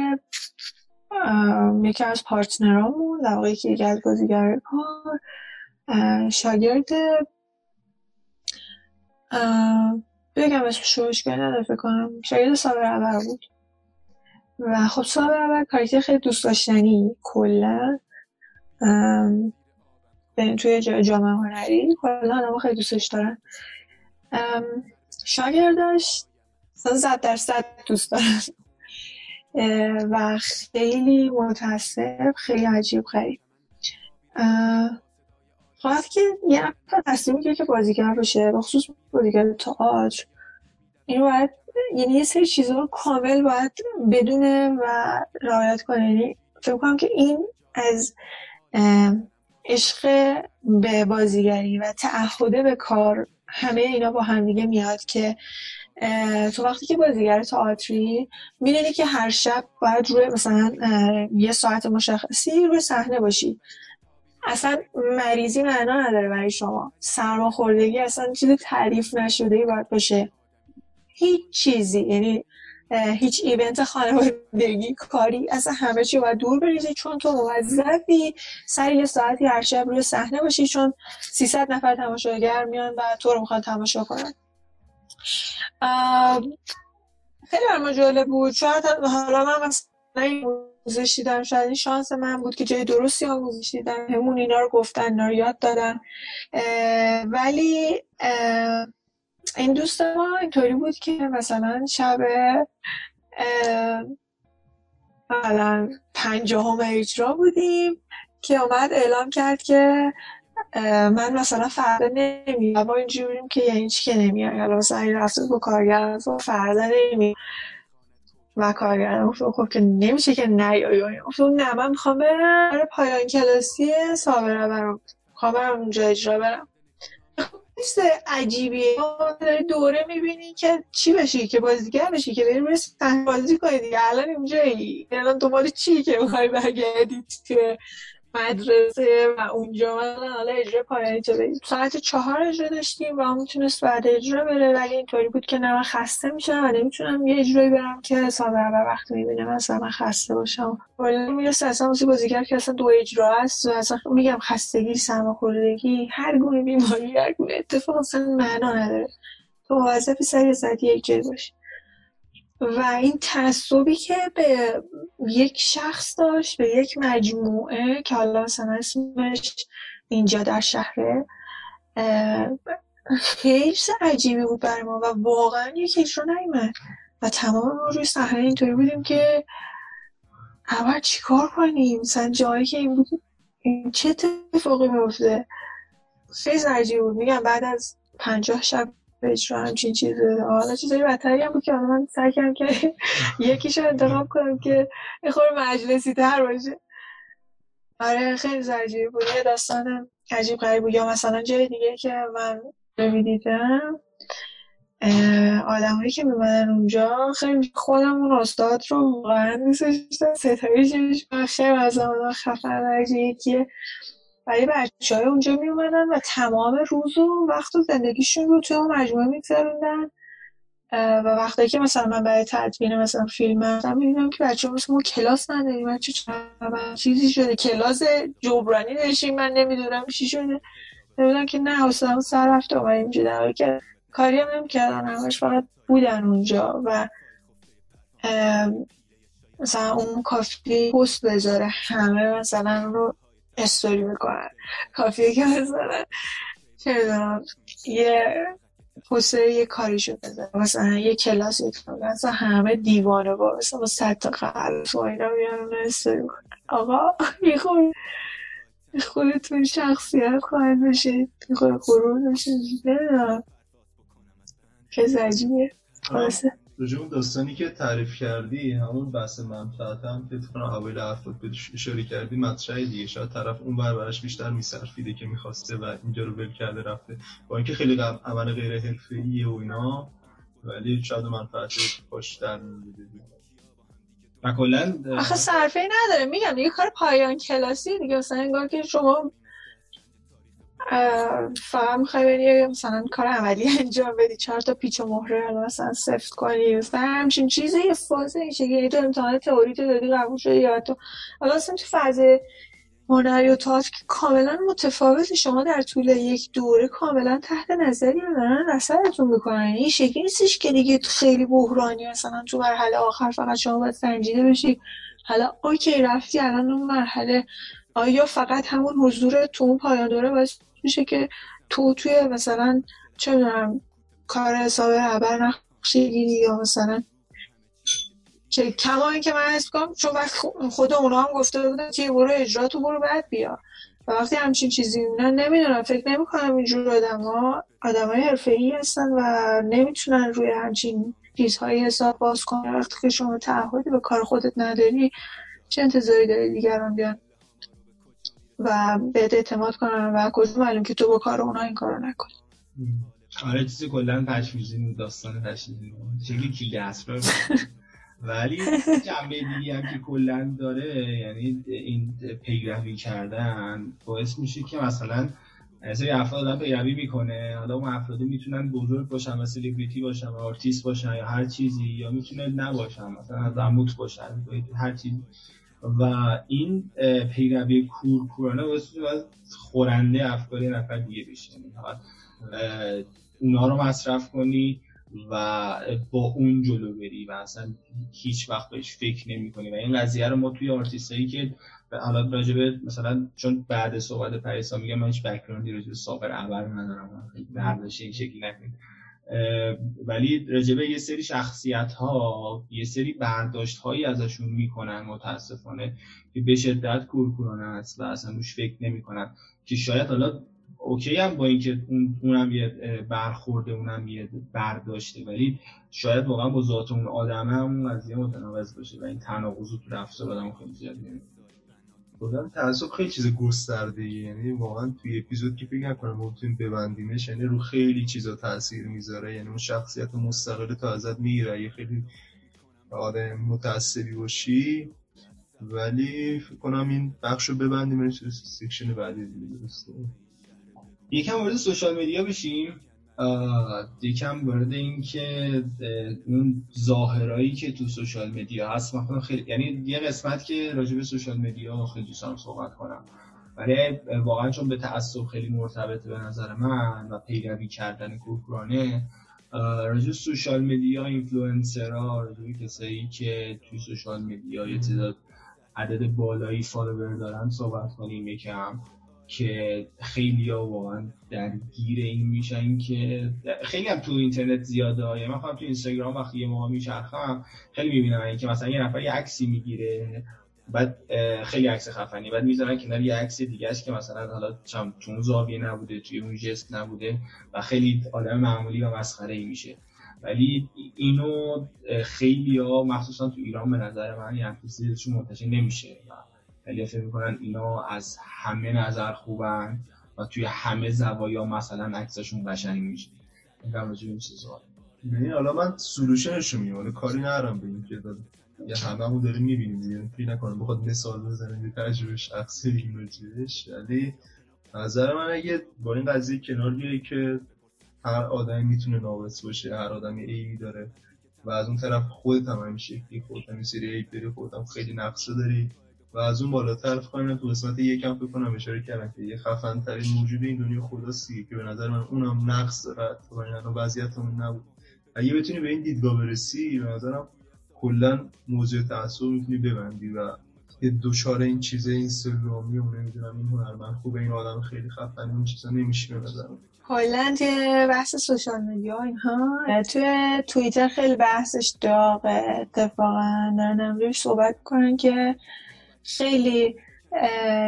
یکی از پارتنرامون در واقع که یکی از بازیگرای کار شاگرد بگم اسمش رو اشکال نداره فکر کنم شاید صابر اول بود و خب صابر اول کاراکتر خیلی دوست داشتنی کلا توی جامعه هنری کلا آدم‌ها خیلی دوستش دارن، شاگردش صد درصد دوست دارن و خیلی متأسف خیلی عجیب غریب خواهد که یه نفر تصمیم میگیره که بازیگر بشه، بخصوص بازیگر تئاتر، این باید یعنی یه سری چیزها رو کامل باید بدونه و رعایت کنه، یعنی فکر کنم که این از عشق به بازیگری و تعهد به کار همه اینا با هم دیگه میاد که تو وقتی که بازیگر تئاتری میدونی که هر شب باید روی مثلا یه ساعت مشخصی روی صحنه باشی، اصلا مریضی معنا نداره برای شما، سرماخوردگی اصلا چیزی تعریف نشده‌ای باید باشه، هیچ چیزی یعنی هیچ ایونت خانوادگی کاری اصلا همه چی باید دور بریزی چون تو موظفی سر یه ساعتی هر شب روی صحنه باشی چون سیصد نفر تماشاگر میان و تو رو میخوان تماشا کنن. خیلی برام جالب بود، شاید حالا من مثلا آموزش دیدم، شاید شانس من بود که جای درستی آموزش دیدم، همون اینا رو گفتن، اینا رو یاد دادن. اه ولی اه این دوست ما اینطوری بود که مثلا شب مثلا پنجاهم اجرا بودیم که اومد اعلام کرد که من مثلا فردا نمیام، با اینجوریم که یعنی چی که نمیام، حالا مثلا این رفته با کارگرم فردا نمیام و کارگرم گفتم خب که نمیشه که نیایی، گفتم نه من میخوام برم پایان کلاسی سابره، برم میخوام برم اونجا اجرا برم. نیست عجیبیه، داری دوره میبینی که چی بشی، که بازیگر بشی، که بری روی صحنه بازی کنی دیگه، الان اینجایی، الان دنبال چی که بخوای برگردی توی مدرسه و اونجا. من حالا اجرا پایانی چه ساعت چهار اجرا داشتیم و میتونست بعد اجرا بره، ولی اینطوری بود که نه من خسته میشم و نمیتونم یه اجرایی برم که حساب هر وقت میبینم اصلا من خسته باشم، ولی میرسه اصلا واسه بازیگر که اصلا دو اجرا هست و اصلا میگم خستگی، سرماخوردگی، هر گونه بیماری، هر گونه اتفاق اصلا معنا نداره، تو وظیفه سری ساعتی یک جای باش. و این تعصبی که به یک شخص داشت، به یک مجموعه که حالا مثلا اسمش اینجا در شهره، خیلی عجیبی بود برای ما و واقعا یک اجرا نیامد و تمام ما روی صحنه اینطوری بودیم که اول چیکار کنیم، مثلا جایی که این بود این چه اتفاقی میفته، خیلی عجیب بود. میگم بعد از پنجاه شب اجرا همچین چیزه، حالا چیزایی بدتری هم بود که من سعی کردم که یکیشو انتخاب کنم که یه خورده مجلسی تر باشه. آره خیلی عجیب بود، یه داستان عجیب غریب بود. یا مثلا جای دیگه که من می‌دیدم آدمایی که می‌مدن اونجا، خیلی خودمون استاد رو واقعا دوستش داشتم، ستایشش خیلی از آدم خفن عجیبیه که ولی بچه‌های اونجا می اومدن و تمام روز و وقت و زندگیشون رو توی مجموعه می‌گذروندن و وقتی که مثلا من برای تدوین مثلا فیلم مثلا می‌بینم که بچه‌ها مثلا ما کلاس نداریم، من چه چیزی شده، کلاس جبرانی نشیم، من نمی‌دونم چی شده، نمی‌دونم که نه حوصله‌ام سر رفت اومد اینجوری در که کاری هم نمی‌کردن، همش فقط بودن اونجا و مثلا اون کافی پست بذاره همه مثلا رو استوری میکنن، کافیه که مثلا چه بدونم یه پوستر یه کاریشو بزن، مثلا یه کلاس میکنم، مثلا همه دیوانه با مثلا با صد تا قلب و اینا میانون استوری میکنن. آقا میخور خودتون شخصیت خواهد بشید، میخور قرور بشید، نمیدونم که زجیبه. خلاصه رجوع داستانی که تعریف کردی، همون بحث منفعت هم که تو اول حرفت بهش اشاره کردی مطرحه دیگه، شاید طرف اون بر براش بیشتر می‌صرفیده که می‌خواسته و اینجا رو ول کرده رفته، با اینکه خیلی عمل غیر حرفه‌ایه و اینا، ولی شاید منفعتش پشت در میده و کلاً آخه صرفه‌ای نداره. میگم دیگه کار پایان کلاسی دیگه، مثلا انگار که شما فهم میخوایی بری مثلا کار عملی انجام بدی، چهار تا پیچ و مهره مثلا سفت کنی، مثلا همچین چیزی یه فازه ایشه، یعنی تو امتحان تئوری تو دادی قبول شدی یا تو حالا اصلا تو فازه هنری و تئاتر که کاملا متفاوتی، شما در طول یک دوره کاملا تحت نظری بدنن اثرتون میکنن، این شکلی نیستش که دیگه خیلی بحرانی مثلا تو مرحله آخر فقط شما باید سنجیده بشی، حالا اوکی رفتی الان اون مرحله، آیا فقط همون حضور تو اون پایان دوره باعث میشه که تو توی مثلا چه می‌دونم کار حساب خبر نقشه‌گیری یا مثلا چه کمایی که من حس کنم، چون وقت خود اونا هم گفته بودن که برو اجراتو برو بعد بیا، و وقتی همچین چیزی نه نمیدونم فکر نمی‌کنم اینجور آدما آدمای حرفه‌ای هستن و نمیتونن روی همچین چیزهای حساب باز کنن، وقتی که شما تعهدی به کار خودت نداری چه انتظاری داری دیگران بیان و بهت اعتماد کنن و کجا معلوم که تو با کار اونا این کارو نکنی. آره چیزی کلا پشمیزی بود، داستان پشمیزی بود، شکلی کلی اصفه بود. ولی جنبه دیگه هم که کلا داره، یعنی این پیگرفی کردن باعث میشه که مثلا سری افراد هم پیگرفی میکنه، حالا اون افراده میتونن بزرگ باشن و سلیبریتی باشن و آرتیست باشن یا هر چیزی، یا میتونه نباشن مثلا زموت باشن هر چیزی، و این پیروی کورکورانه واسه خورنده افکار نفر دیگه بشه، اونا رو مصرف کنی و با اون جلو بری و اصلا هیچ وقت بهش فکر نمی‌کنی. و این قضیه رو ما توی آرتیستایی که حالا راجبه مثلا، چون بعد صحبت پریسا میگم من هیچ بک‌گراندی راجبه ساغر اول ندارم، برداشت این شکلی نکنید، ولی راجبه یه سری شخصیت‌ها یه سری برداشت‌هایی ازشون می‌کنن متاسفانه که به شدت کورکورانه است و اصلا روش فکر نمی‌کنن، که شاید حالا اوکی هم با اینکه اون اونم یه برخورده، اونم یه برداشته، ولی شاید واقعا با ذات اون آدمه اون قضیه متناقض باشه و این تناقض رو تو رفتار آدم خیلی زیاد می‌بینیم. واقعا تعصب خیلی چیز گسترده‌ایه، یعنی واقعا توی اپیزود که فکر نکنم ممکن ببندیمش، یعنی رو خیلی چیزا تاثیر میذاره، یعنی اون شخصیت مستقل تو ازت میگیره، خیلی آدم متعصبی باشی. ولی فکر کنم این بخشو ببندیم بریم سکشن بعدی دیگه. درسته، یکم وارد سوشال مدیا بشیم، یکم وارد این که اون ظاهرایی که تو سوشال مدیا هست. مثلا خیلی، یعنی یه قسمت که راجع به سوشال مدیا خیلی دوستام صحبت کنم، ولی واقعا چون به تعصب خیلی مرتبطه به نظر من و پیگیری کردن کورکورانه، راجع به سوشال مدیا، اینفلوئنسرها، راجع کسایی که تو سوشال مدیا یه تعداد عدد بالایی فالوور دارن صحبت کنیم یکم، که خیلی ها واقعا درگیر این میشن که خیلی هم تو اینترنت زیاده ها. یعنی من خودم تو اینستاگرام وقتی یه موقع میچرخم خیلی میبینم این که مثلا یه نفر یه عکسی میگیره، بعد خیلی عکس خفنی، بعد میذارن کنار یه عکس دیگه اش که مثلا حالا چم چون زاویه نبوده، توی اون ژست نبوده و خیلی آدم معمولی و مسخره ای میشه. ولی اینو خیلی ها مخصوصا تو ایران به نظر من یه چیزیشون منتشر نمیشه، خیلی فکر میکنن اینا از همه نظر خوبن و توی همه زوایا مثلا عکسشون قشنگ میشه. این هم راجع به این چیزا. یعنی حالا من سولوشنشو میگم، کاری ندارم به این که یا هممون داریم میبینیم دیگه، فکر نکنم بخواد مثال بزنم یه تجربه شخصی اینو چیزش. ولی نظر من اگه با این قضیه کنار بیای که هر آدمی میتونه ناقص باشه، هر آدمی عیبی داره و از اون طرف خودت هم همین شکلی خودت هم سری عیب داری، خودت هم خیلی نقص داری، و از اون بالاتر فکر تو قسمت یکم فکر کنم اشاره کردم که یه خفن ترین موجود این دنیا خداستی که به نظر من اونم نقص داره، تو اینا وضعیتمون نبود. اگه بتونی به این دیدگاه برسی به نظرم کلا موضوع تعصب میتونی ببندی و یه دوچاره این چیزه اینستاگرامی اون نمیدونم این هنرمند خوبه، این آدم خیلی خفن، اون چیزا نمیشه به نظر من. کلا بحث سوشال مدیا اینها توی توییتر خیلی بحثش داغه، اتفاقا دارن امروز صحبت می‌کنن که خیلی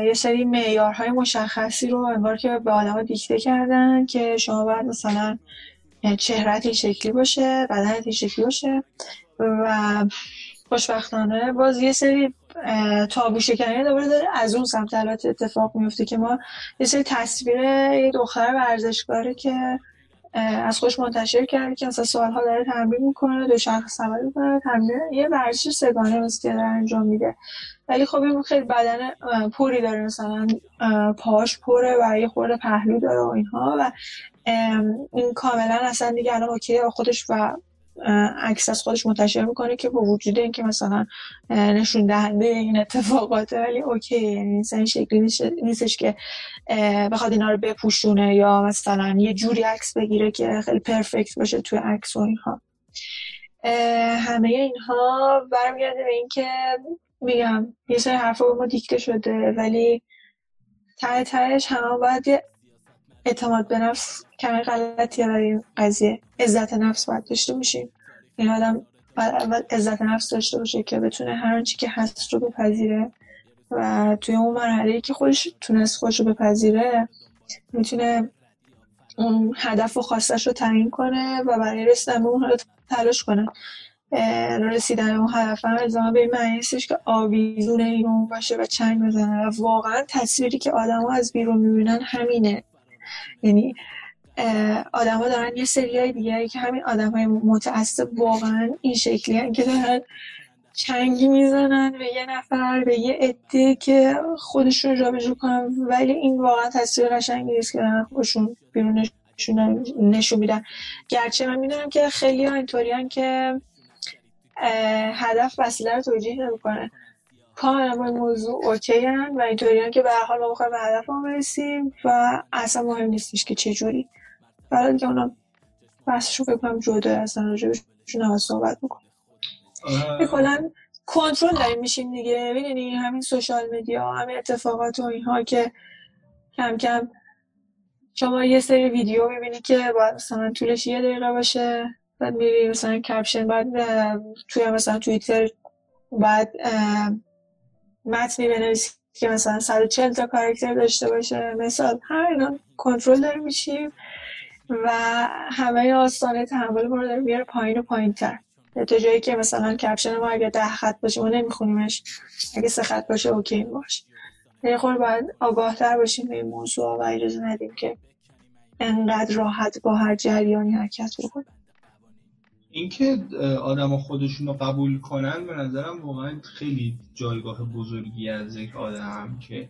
یه سری معیارهای مشخصی رو انگار که به آدم‌ها دیکته کردن که شما باید مثلا چهره‌ت این شکلی باشه، بدنت این شکلی باشه و خوشبختانه باز یه سری تابو شکنی دوباره داره از اون سمت البته اتفاق میفته که ما یه سری تصویر یه دختر ورزشکاره که از خودش منتشر کرده که مثلا سالها داره تمرین میکنه، دوچرخه سواری میکنه، تمرین یه ورزش سگانه مثل که داره انجام میده، ولی خب این خیلی بدن پوری داره، مثلا پاش پره و یه خورده پهلو داره و اینها، و این کاملا اصلا دیگه الان اوکی خودش و عکس از خودش منتشر میکنه که با وجود اینکه مثلا نشون دهنده این اتفاقاته، ولی اوکی، یعنی این شکلی نیستش که بخواد اینا رو بپوشونه یا مثلا یه جوری عکس بگیره که خیلی پرفکت باشه توی عکس و اینها. همه اینها برمیگرده به اینکه میگم یه سری حرفا به ما دیکته شده، ولی ته تهش همه باید اعتماد به نفس کمی غلطیه برای این قضیه، عزت نفس باید داشته باشیم. این آدم باید اول عزت نفس داشته باشه که بتونه هر آنچه که هست رو بپذیره و توی اون مرحله‌ای که خودش تونست خودش رو بپذیره میتونه اون هدف و خواستش رو تعیین کنه و برای رسیدن به اون تلاش کنه. رسیدن اون هدف هم الزاما به این معنی نیستش که آویزونه اینو باشه و چنگ بزنه، و واقعا تصویری که آدم‌ها از بیرون می‌بینن همینه. یعنی آدم ها دارن یه سریای دیگری که همین آدم های متعصب واقعا این شکلی هن که دارن چنگی میزنن به یه نفر، به یه عده که خودشون را بجو کنن، ولی این واقعا تصویر قشنگی نیست که دارن خودشون بیرون نشون میدن. گرچه من میدونم که خیلی ها اینطوری هن که هدف وسیله رو توجیه نمیکنه، کاملا با این موضوع اوکی هن و اینطوری هن که به هر حال ما بخواهیم به هدف هم برسیم و اصلا مهم نیستش که چجوری، برای اینکه اونا بحثشو فکر کنم جدا از راجبشون هم صحبت می‌کنیم. کلاً کنترل داریم میشیم دیگه. ببینید همین سوشال مدیا، همین اتفاقات و اینها که کم کم شما یه سری ویدیو می‌بینی که باید مثلا طولش یه دقیقه باشه، بعد می‌بینی مثلا کپشن، بعد توی مثلا توییتر بعد متن بنویسی که مثلا صد و چهل تا کاراکتر داشته باشه. مثلا هر اینا کنترل داریم میشیم و همه آستانه تحمل ما رو داره میاره پایین و پایین‌تر. تا جایی که مثلا کپشن ما اگه ده خط باشه ما نمیخونیمش، اگه سه خط باشه اوکی باشه. یه خورده باید آگاه‌تر باشیم به این موضوع و اجازه ندیم که انقدر راحت با هر جریانی حرکت بکنیم. اینکه آدما خودشونو قبول کنن به نظرم واقعا خیلی جایگاه بزرگی از یک آدم که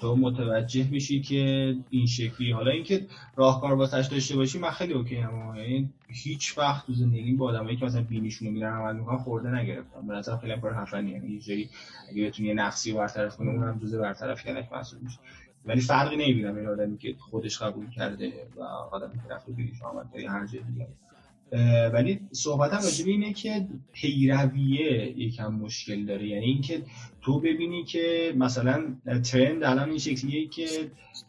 تو متوجه میشی که این شکلی. حالا اینکه راهکار واسش داشته باشی من خیلی اوکی ام، یعنی هیچ وقت تو زندگی با آدمایی که مثلا بینیشونو میرن عمل میکنن خورده نگرفتم. به نظر خیلی کار حرفنی، یعنی یه جوری اگه بتونی یه نقصی برطرف کنی اونم جزء برطرف کردن محسوب میشه. ولی فرقی نمیبینم این آدمی که خودش قبول کرده و آدمی که رفت بینیش اومده هر جایی دیگه. ولی صحبتم راجع به اینه که پیرویه یکم مشکل داره، یعنی اینکه تو ببینی که مثلا ترند الان این شکلیه که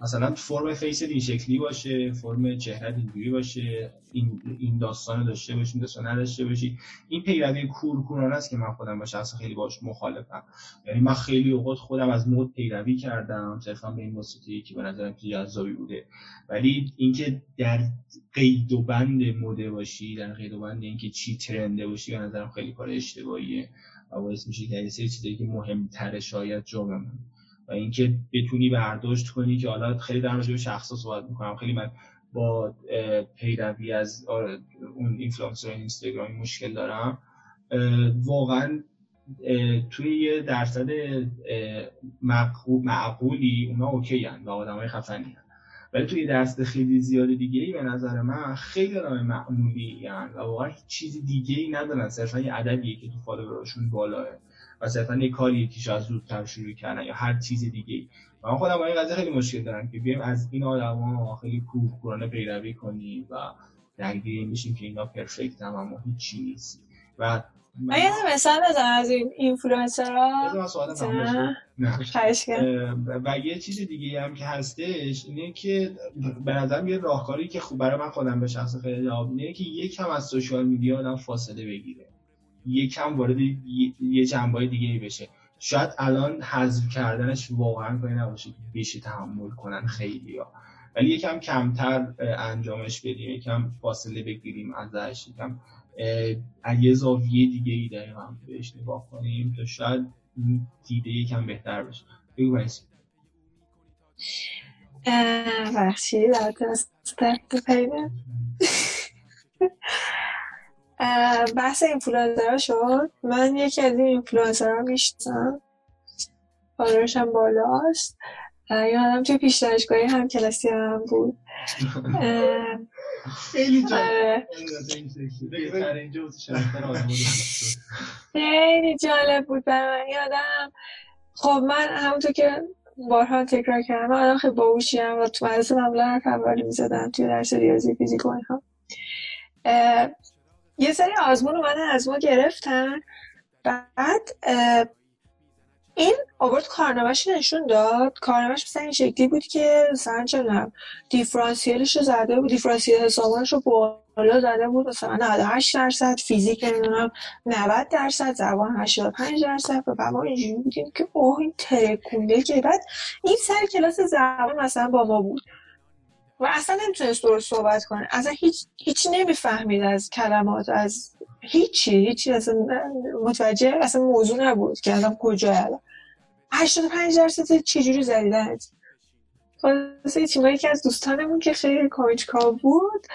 مثلا فرم فیس این شکلی باشه، فرم چهره اینجوری باشه، این این داستانو داشته باشیم، داستان نداشته باشی. این پیروی کورکورانه است که من خودم با شخص خیلی باهاش مخالفم. یعنی من خیلی اوقات خودم از مود پیروی کردم صرفا به این واسطه که به نظرم که جذابی بوده. ولی اینکه در قید و بند مود باشی، در قید و بند اینکه چی ترنده باشی، به نظرم خیلی کار اشتباهیه و باعث میشه که یه سری چیزایی که مهم‌تره شاید جامعه و اینکه بتونی برداشت کنی که حالا خیلی در مورد شخصا صحبت می‌کنم. خیلی من با پیروی از اون اینفلوئنسر اینستاگرامی مشکل دارم. واقعا توی یه درصد معقولی اونا اوکی هستن و آدمای خفنی هستن، ولی توی درصد خیلی زیاد دیگه‌ای به نظر من خیلی آدم معمولی هستن و واقعا هیچ چیز دیگه‌ای ندارن، صرفا یه عددیه که تو فالووراشون بالاه و صرفا یه کاریه که شاید زودتر شروع کردن یا هر چیز دیگه‌ای. من خودم با این قضیه خیلی مشکل دارم که بیایم از این آدما خیلی کورکورانه پیروی کنیم و درگیر میشیم که اینا پرفکت هم اما هیچی نیست. و من یه مثال بزنم از این اینفلوئنسرها. بذار من سوالم تموم بشه. نه. خواهش می‌کنم. و یه چیز دیگه هم که هستش اینه که به نظرم یه راهکاری که خوب برای من خودم به شخص خیلی جواب اینه که یکم از سوشال میدیا آدم فاصله بگیره. یکم وارد یه جنبه‌های دیگه‌ای بشه. شاید الان حذف کردنش واقعا کاری نباشه که بیشتر تحمل کنن خیلی‌ها، ولی یکم کمتر انجامش بدیم، یکم فاصله بگیریم ازش، یکم یه زاویه دیگه‌ای داریم هم بهش نگاه کنیم تا شاید دیده یکم بهتر بشه. بگو بایست بخشی دارتون از درد پیده بحث اینفلوئنسرها شد. من یکی از این اینفلوئنسرها میشناسم، فالوورش هم بالاست. یادم توی پیش دانشگاهی هم کلاسی هم بود. خیلی جالب خیلی جالب بود برای من. یادم خب من همونطور که بارها تکرار کردم من آدم خیلی باهوشیم و تو مدرسه معمولا حرف اولی میزدم توی درس ریاضی، فیزیک و اینها. یه سری آزمون اومدن از ما گرفتن، بعد این آورد کارنامه‌اش نشون داد. کارنامه‌اش مثلا این شکلی بود که مثلا چنم دیفرانسیلش رو زده بود، دیفرانسیل حسابانش رو بالا زده بود، مثلا نود و هشت درصد فیزیک، نمیدونم نود درصد، زبان هشتاد و پنج درصد. و ما اینجوری بودیم که اوه این ترکونده که. بعد این سر کلاس زبان مثلا با ما بود و اصلا نمیتونست درست صحبت کنه، اصلا هیچ هیچ نمیفهمید از کلمات، از هیچی هیچی اصلا متوجه اصلا موضوع نبود که الان کجا الان هشتاد و پنج درصد چجوری زدیدن. خلاصه یه تیمایی که از دوستانمون که خیلی کنجکاو بود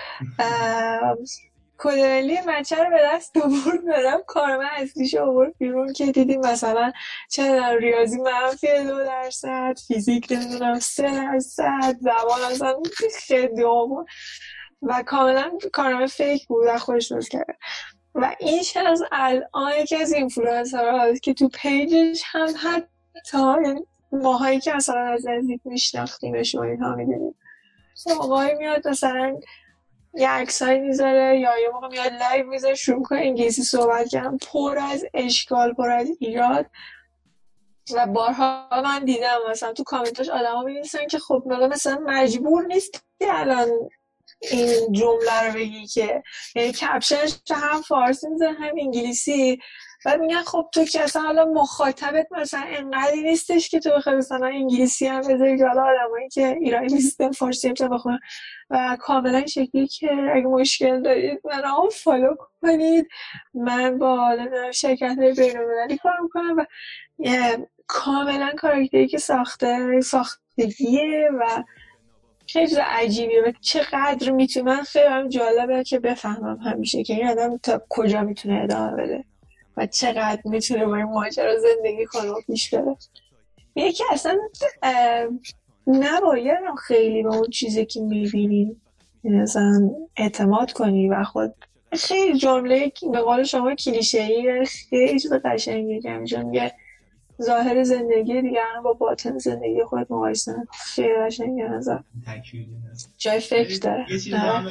کدرلی مچه رو به دست آورد، برم کارم اصلیش آورد بیرون که دیدیم مثلا چه در ریاضی منفی دو درصد، فیزیک نمیدونم سه درصد، زبان اصلا خیلی آمون و کاملا کارم فیک بود و خودش درست کرد. و این شخص الان یکی از اینفلوئنسرها هست که تو پیجش هم حتی ماهایی که اصلا از نزدیک میشناختیمش و اینها میدونیم آقای میاد مثلا یه عکسایی میذاره یا یه موقع میاد لایو میذاره شروع می‌کنه انگلیسی صحبت کردن، پر از اشکال، پر از ایراد. و بارها من دیدم مثلا تو کامنتاش آدما می‌نویسن که خب مثلا مجبور نیست الان این جمله رو بگی، که یعنی کپشنش هم فارسی میذاره هم انگلیسی. بعد میگن خب تو که اصلا حالا مخاطبت مثلا انقدری نیستش که تو بخوای مثلا انگلیسی هم بذاری، که حالا آدمایی که ایرانی نیستن فارسی هم تا بخونن. و کاملا شکلی که اگه مشکل دارید منو فالو کنید، من با شرکت‌های بین‌المللی کار میکنم و کاملا کاراکتری که ساخته ساختگیه و خیلی عجیبیه و چقدر میتونه، من خیلی هم جالبه که بفهمم همیشه که این آدم تا کجا میتونه ادامه بده و چقدر میتونه با این ماجرا زندگی کنه و پیش بره. یکی اصلا نباید خیلی به اون چیزی که میبینی مثلا اعتماد کنی و خود خیلی جمله به قول شما کلیشه‌ای خیلی چیز قشنگی که همینجا میگه ظاهر زندگی دیگران با باطن زندگی خودت مقایسه نکن. خیلی قشنگی به نظر جای فکر داره. یه چیز من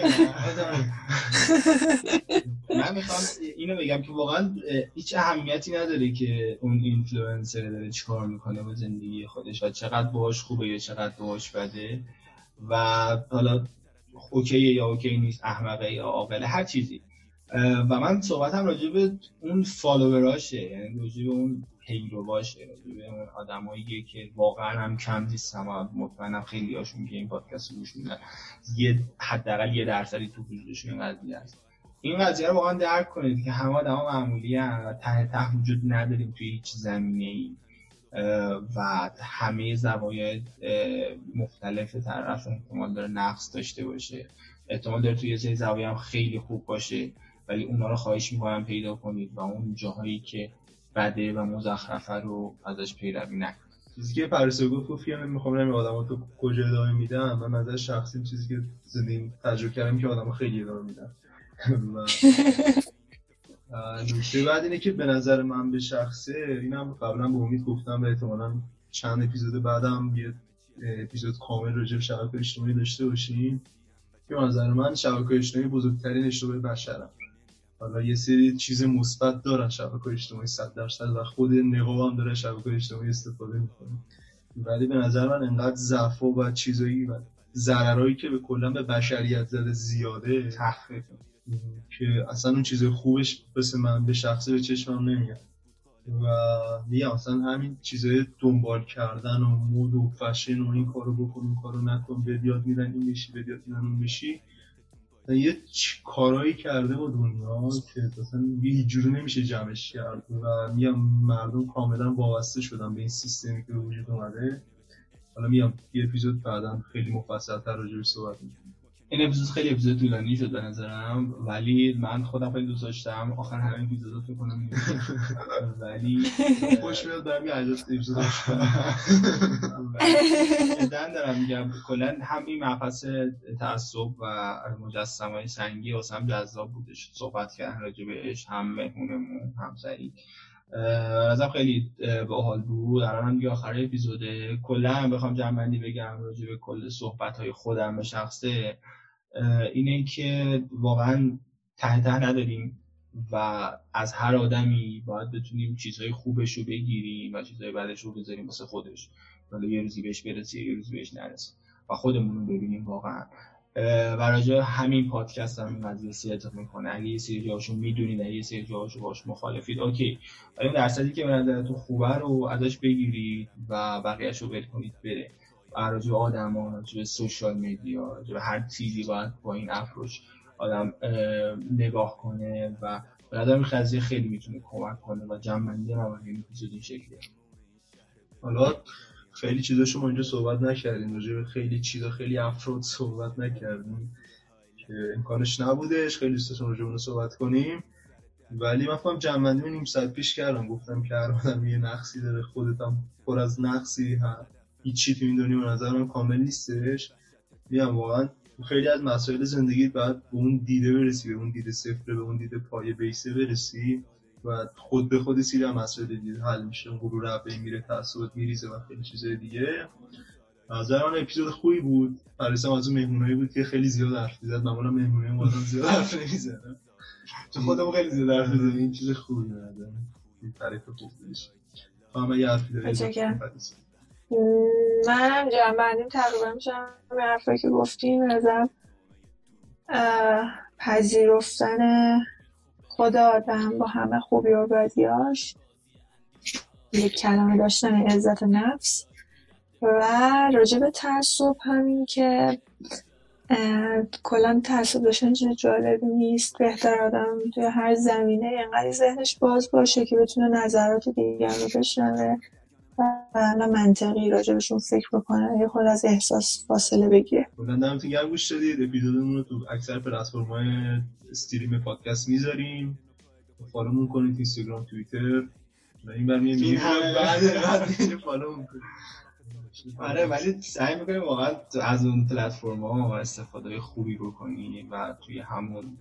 من میخوام اینو بگم که واقعا هیچ اهمیتی نداره که اون اینفلوئنسر داره چیکار میکنه با زندگی خودش و چقدر باهاش خوبه یا چقدر باهاش بده و حالا اوکیه یا اوکی نیست، احمقه یا عاقله، هر چیزی. و من صحبتم راجع به اون فالووراشه، یعنی راجع به اون پیرواشه، راجع به اون آدمایی که واقعا هم کم نیستم و مطمئنم خیلی هاشون که این پادکست رو گوش میدن یه حداقل یه درصدی تو وجودشون اینقدر نیست. این قضیه رو واقعا درک کنید که همه آدما معمولی‌اند و ته ته وجود نداریم توی هیچ زمینه‌ای و همه زوایای مختلف طرف احتمال داره نقص داشته باشه، احتمال داره توی یه سری زاویه هم خیلی خوب باشه، ولی اونا رو خواهش می‌کنم پیدا کنید و اون جاهایی که بده و مزخرفه رو ازش پیروی نکنید. چیزی که پریسا گفت که من می‌خوام نمی آدم‌ها تو کجا ادامه میدن، من نظر شخصی چیزی که زندگی تجربه کردم که آدم‌ها خیلی ادامه میدن. نکته بعد اینه که به نظر من به شخصه، اینم قبلا به امید گفتم و احتمالاً چند اپیزود بعدم یه اپیزود کامل راجع به شبکه‌های اجتماعی داشته باشیم. به نظر من شبکه‌های اجتماعی بزرگترین اشتباه بشره. حالا یه سری چیز مثبت دارن شبکه‌های اجتماعی صد درصد و خود نقاب هم داره شبکه‌های اجتماعی استفاده می‌کنه، ولی به نظر من انقدر ضعف‌ها و چیزایی و ضررایی که به کلا به بشریت زده زیاده تخفیف که اصلا اون چیز خوبش مثل من به شخصه به چشمم نمیاد. و دیگه اصلا همین چیزای دنبال کردن و مود و فشن و این کارو بکن اون کارو نکن، بدیاد میدن این میشی، بدیاد میدن اون میشی، یه کارایی کرده با دنیا که اصلا یه جوری نمیشه جمعش کرد و میام مردم کاملا وابسته شدن به این سیستمی که وجود اومده. حالا میام یه اپیزود بعداً خیلی مفصل‌تر راجع به صحبت می‌کنم. این اپیزود خیلی اپیزود طولانی شد به نظرم، ولی من خودم خیلی دوست داشتم آخر همین اپیزودو فکر کنم، ولی خوش میاد دارم یه اجازه اپیزود دادن دارم میگم کلا همین مبحث تعصب و مجسمه‌های سنگی واسم جذاب بودش، صحبت کردن راجع بهش هم مهمونمون هم سعید رضا خیلی باحال بود. الان هم دیگه آخر اپیزود کلا بخوام جمع‌بندی بگم راجع به کل صحبت‌های خودم به شخصه اینه که واقعا ته ته نداریم و از هر آدمی باید بتونیم چیزهای خوبش رو بگیریم و چیزهای بدش رو بذاریم واسه خودش، ولی یه روزی بهش برسه یه روزی بهش نرسه و خودمون رو ببینیم واقعا. براجع همین پادکست هم این قضیه سیرت میکنه، اگه یه سری جاهاشو میدونید اگه یه سری جاهاشو باش مخالفید اوکی، ولی درصدی که به نظرتون خوبه رو ازش بگیرید و بقیه‌اشو رو ول کنید بره. براجع آدما، راجع به سوشال مدیا، راجع به هر چیزی باید با این افروش آدم نگاه کنه و به نظر این قضیه خیلی میتونه کمک کنه و جمع‌بندی مواردی میشه این شکلیه. حالا خیلی چیزا شما اینجا صحبت نکردین، راجع به خیلی چیزا خیلی افراد صحبت نکردین که امکانش نبودش، خیلی دوستاشون راجع به صحبت کنیم، ولی من فهم جمع‌بندی نیم ساعت پیش کردم گفتم که هر آدم یه نقصی داره، خودتم پر از نقصی هست، هیچ چیزی تو این دنیا به نظرم کامل نیستش. میگم واقعا خیلی از مسائل زندگی باید به اون دیده برسی، به اون دیده صفر، به اون دیده پایه بیسه برسی و خود به خود سیری مسائل دیگه حل میشه، غرور رفعی میره، تعصبت میریزه و خیلی چیزای دیگه. نظر من اپیزود خوبی بود. پریسا از اون مهمونایی بود که خیلی زیاد حرف می‌زد. معمولا مهمونای ما آدم زیاد حرف نمی‌زنه. تو خودمون خیلی زیاد حرف می‌زنیم. این چیز خوبی نداره. این تعریف خوبیش. اما یه حرفی دارید. منم جنبندیم تقریبا میشم به حرفایی که گفتین. نظرم پذیرفتن خود آدم با همه خوبی و بدیاش، یک کلمه داشتن عزت نفس، و راجع به تعصب همین که کلا تعصب داشتن چیز جالب نیست. بهتر آدم توی هر زمینه اینقدر ذهنش باز باشه که بتونه نظرات دیگر رو بشنوه و منطقی راجبشون فکر بکنه، یه خود از احساس فاصله بگیره. بلندم تو گرم گوش شدید. اپیزودمون رو تو اکثر پلتفرم‌های استریم پادکست میذاریم، فالومون کنید اینستاگرام، توییتر. و این برمیه میگیم بعد بعد فالومون کنید. آره، ولی سعی میکنیم واقعا از اون پلتفرم‌ها استفاده خوبی بکنیم و توی همون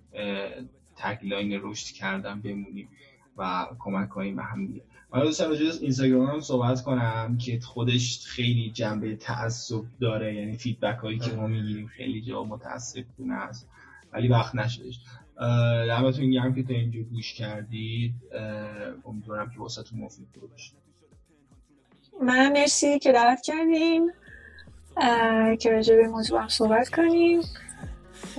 تگلاین رشد کردن بمونیم و کمک کنیم به هم دیگه. من دوست دارم راجع به اینستاگرام هم صحبت کنم که خودش خیلی جنبه تعصب داره، یعنی فیدبک هایی که ما میگیریم خیلی جا متعصب کنه است. ولی وقت نشدش. دمتون گرم که تا اینجا گوش کردید. امیدوارم که واسهتون مفید باشه. من مرسی که دعوت کردیم که راجع به موضوع هم صحبت کنیم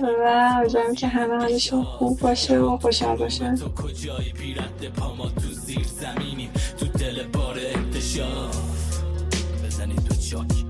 و امیدوارم که همه حالشون خوب باشه و خوشحال باشن. تو کجای پیرت پاماد تو زیر زمینی تو دل بار انتشار بزنی تو چاک